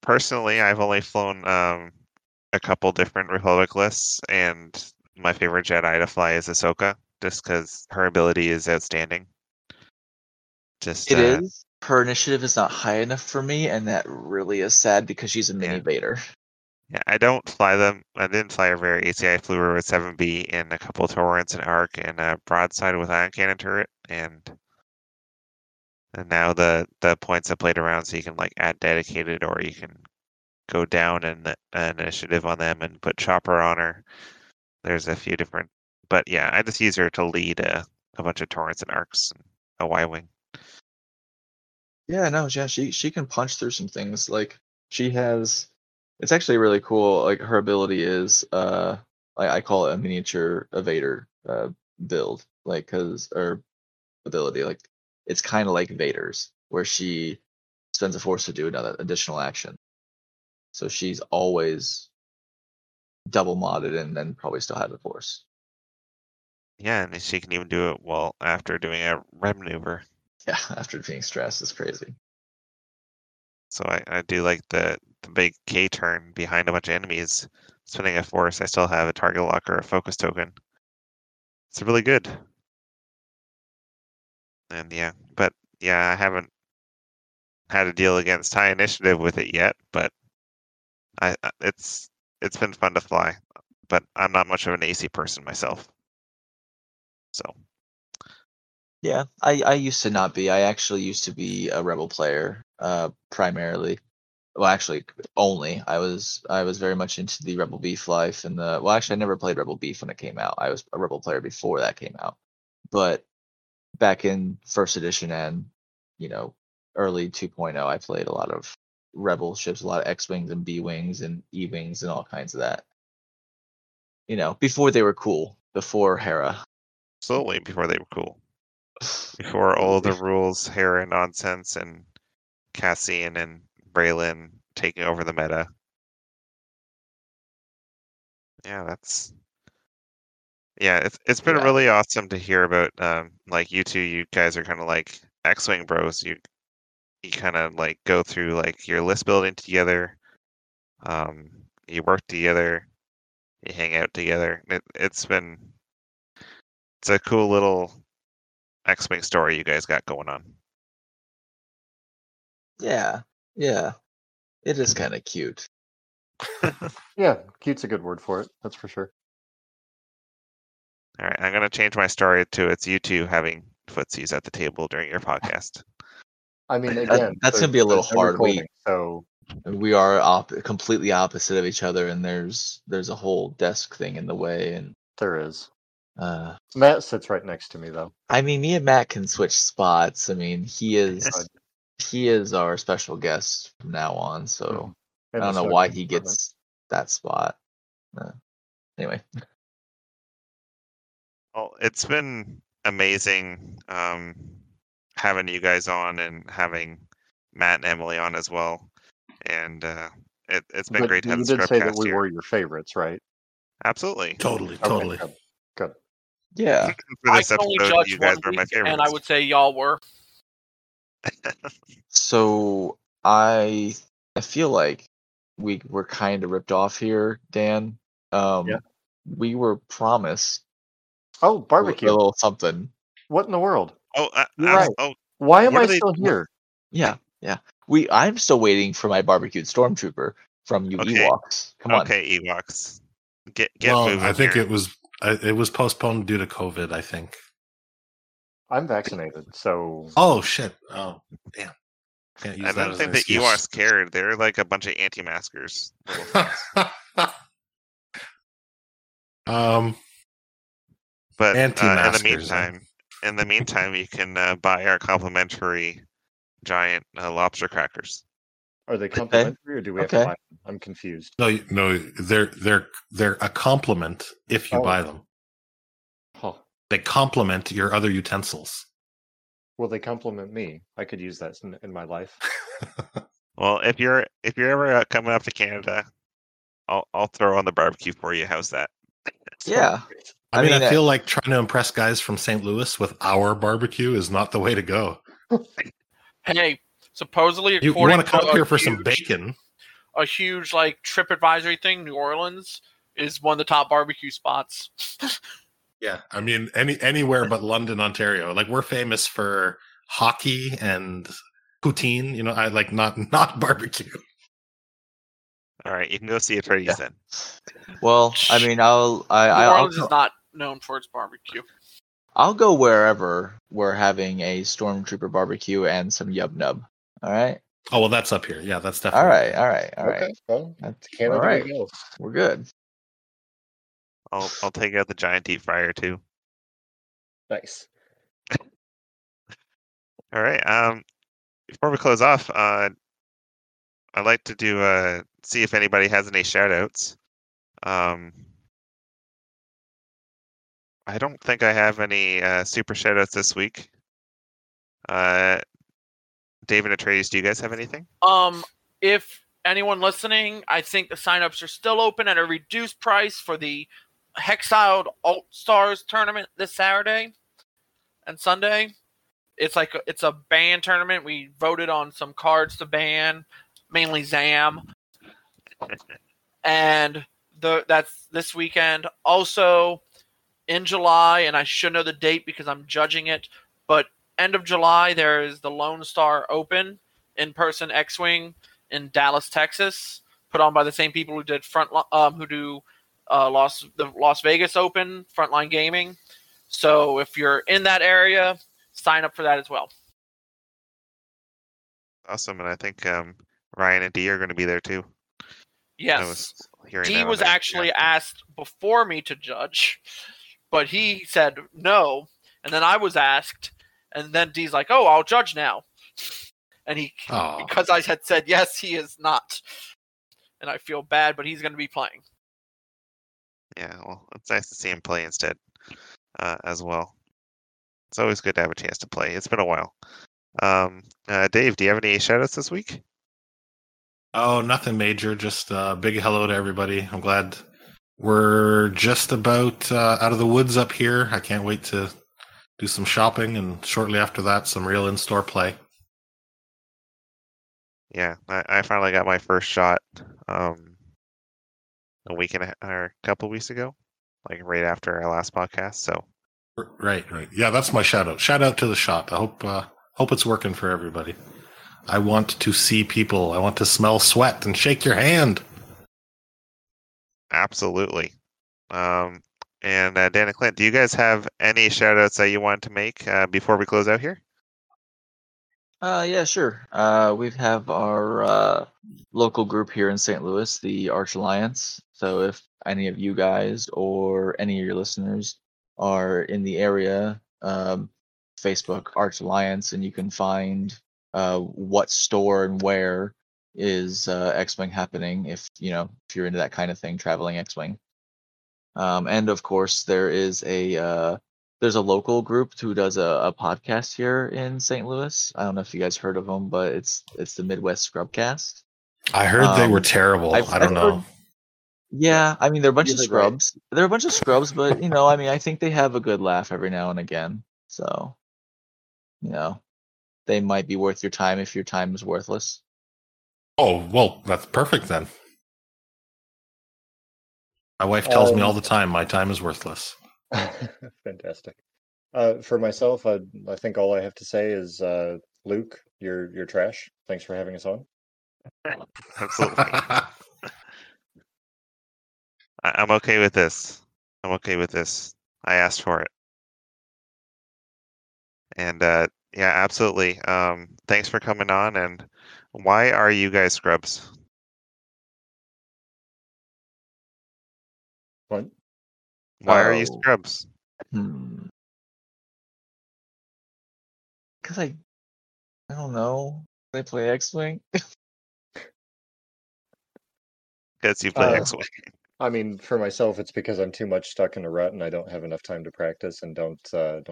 Personally, I've only flown a couple different Republic lists, and my favorite Jedi to fly is Ahsoka, just because her ability is outstanding. It is. Her initiative is not high enough for me, and that really is sad because she's a mini Vader. Yeah, I don't fly them. I didn't fly her very easy. I flew her with 7B in a couple of Torrents and Arc and a broadside with Ion Cannon turret, and now the points I played around, so you can like add dedicated, or you can go down and an initiative on them and put Chopper on her. There's a few different, but yeah, I just use her to lead a bunch of torrents and arcs and a Y-wing. Yeah, no, yeah, she can punch through some things. Like she has, it's actually really cool. Like her ability is, I call it a miniature evader build, like because or ability, like it's kind of like Vader's, where she spends a force to do another additional action. So she's always double modded and then probably still had the force. Yeah, and she can even do it while after doing a rem maneuver. Yeah, after being stressed is crazy. So I do like the big K turn behind a bunch of enemies, spinning a force. I still have a target lock or a focus token. It's really good. And yeah, but yeah, I haven't had a deal against high initiative with it yet, but it's been fun to fly, but I'm not much of an AC person myself. So yeah, I used to not be. I actually used to be a Rebel player primarily. Well, actually, only I was very much into the Rebel Beef life and the. Well, actually, I never played Rebel Beef when it came out. I was a Rebel player before that came out, but back in first edition and early 2.0, I played a lot of Rebel ships, a lot of X-wings and B-wings and E-wings and all kinds of that. Before they were cool, before Hera. Slowly before they were cool. Before all the rules, Hera nonsense, and Cassian and Braylon taking over the meta. Yeah, it's been really awesome to hear about. Like you two, you guys are kind of like X-wing bros. You kind of like go through like your list building together. You work together. You hang out together. It's a cool little X-wing story you guys got going on. Yeah, it is kind of cute. Yeah, cute's a good word for it. That's for sure. All right, I'm gonna change my story to it's you two having footsies at the table during your podcast. I mean, again, that's gonna be a little hard. We are completely opposite of each other, and there's a whole desk thing in the way, and there is. Matt sits right next to me, though. I mean, me and Matt can switch spots. I mean, he is our special guest from now on, so I don't know why he gets that spot. Anyway. Well, it's been amazing having you guys on and having Matt and Emily on as well. And it's been great to have the Scrubcast here. You did say that we were your favorites, right? Absolutely. Totally. Okay. Good. Yeah. For this episode, you guys were my favorites. And I would say y'all were. So I feel like we were kind of ripped off here, Dan. Yeah. We were promised. Oh, barbecue! A little something. What in the world? Oh, right. Why am I still here? Yeah. I'm still waiting for my barbecued stormtrooper from you Ewoks. Come on. Okay, Ewoks. Get moving. I think it was postponed due to COVID. I think. I'm vaccinated, so. Oh shit! Oh damn! Can't use I don't think the Ewoks cared. They're like a bunch of anti-maskers. But in the meantime, you can buy our complimentary giant lobster crackers. Are they complimentary, or do we have to buy them? I'm confused. No, they're a compliment if you buy them. Huh. They complement your other utensils. Well, they complement me. I could use that in my life. Well, if you're ever coming up to Canada, I'll throw on the barbecue for you. How's that? Yeah. I mean, I feel like trying to impress guys from St. Louis with our barbecue is not the way to go. Hey, supposedly you want to come here for some bacon. A huge like trip advisory thing. New Orleans is one of the top barbecue spots. Yeah, I mean anywhere but London, Ontario. Like we're famous for hockey and poutine. I like not barbecue. All right, you can go see it right then. Well, I mean, New Orleans is not known for its barbecue. I'll go wherever we're having a stormtrooper barbecue and some yub nub. All right. Oh, well, that's up here. Yeah, that's definitely. All right. Okay, well, that's all right. Go. We're good. I'll take out the giant deep fryer too. Nice. All right. Before we close off, I'd like to do see if anybody has any shout-outs. I don't think I have any super shout-outs this week. David Atreides, do you guys have anything? If anyone listening, I think the sign-ups are still open at a reduced price for the Hexiled Alt-Stars tournament this Saturday and Sunday. It's a ban tournament. We voted on some cards to ban, mainly Zam. And that's this weekend. Also, in July, and I should know the date because I'm judging it, but end of July, there is the Lone Star Open in-person X-Wing in Dallas, Texas, put on by the same people who did Las Vegas Open, Frontline Gaming. So if you're in that area, sign up for that as well. Awesome, and I think Ryan and Dee are going to be there too. Yes, Dee was actually asked before me to judge, but he said no, and then I was asked, and then Dee's like, "Oh, I'll judge now," and because I had said yes, he is not, and I feel bad, but he's going to be playing. Yeah, well, it's nice to see him play instead, as well. It's always good to have a chance to play. It's been a while. Dave, do you have any shout-outs this week? Oh, nothing major. Just a big hello to everybody. I'm glad we're just about out of the woods up here. I can't wait to do some shopping, and shortly after that, some real in-store play. Yeah, I finally got my first shot a couple weeks ago, like right after our last podcast, so... Right. Yeah, that's my shout out. Shout out to the shop. I hope it's working for everybody. I want to see people. I want to smell sweat and shake your hand. Absolutely. And Dan and Clint, do you guys have any shout outs that you want to make before we close out here? Yeah, sure. We have our local group here in St. Louis, the Arch Alliance. So if any of you guys or any of your listeners are in the area, Facebook Arch Alliance, and you can find what store and where is X-Wing happening if you're into that kind of thing, traveling X-Wing. And of course, there is there's a local group who does a podcast here in St. Louis. I don't know if you guys heard of them, but it's the Midwest Scrubcast. I heard they were terrible. I don't know. Yeah, I mean, they're a bunch of scrubs. Right. They're a bunch of scrubs, but, I mean, I think they have a good laugh every now and again. So, they might be worth your time if your time is worthless. Oh, well, that's perfect then. My wife tells me all the time my time is worthless. Fantastic. For myself, I think all I have to say is, Luke, you're trash. Thanks for having us on. Absolutely. I'm okay with this. I asked for it. And yeah, absolutely. Thanks for coming on. And why are you guys scrubs? What? Why are you scrubs? Because I don't know. They play X-Wing. Because you play X-Wing. I mean, for myself, it's because I'm too much stuck in a rut, and I don't have enough time to practice, and don't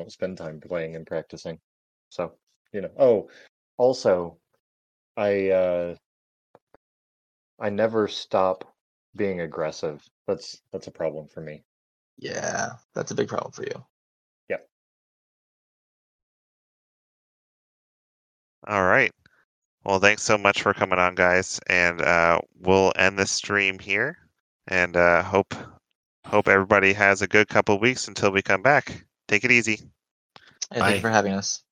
spend time playing and practicing. So, Oh, also, I never stop being aggressive. That's a problem for me. Yeah, that's a big problem for you. Yeah. All right. Well, thanks so much for coming on, guys, and we'll end this stream here. And hope everybody has a good couple of weeks until we come back. Take it easy. Hey, thanks for having us.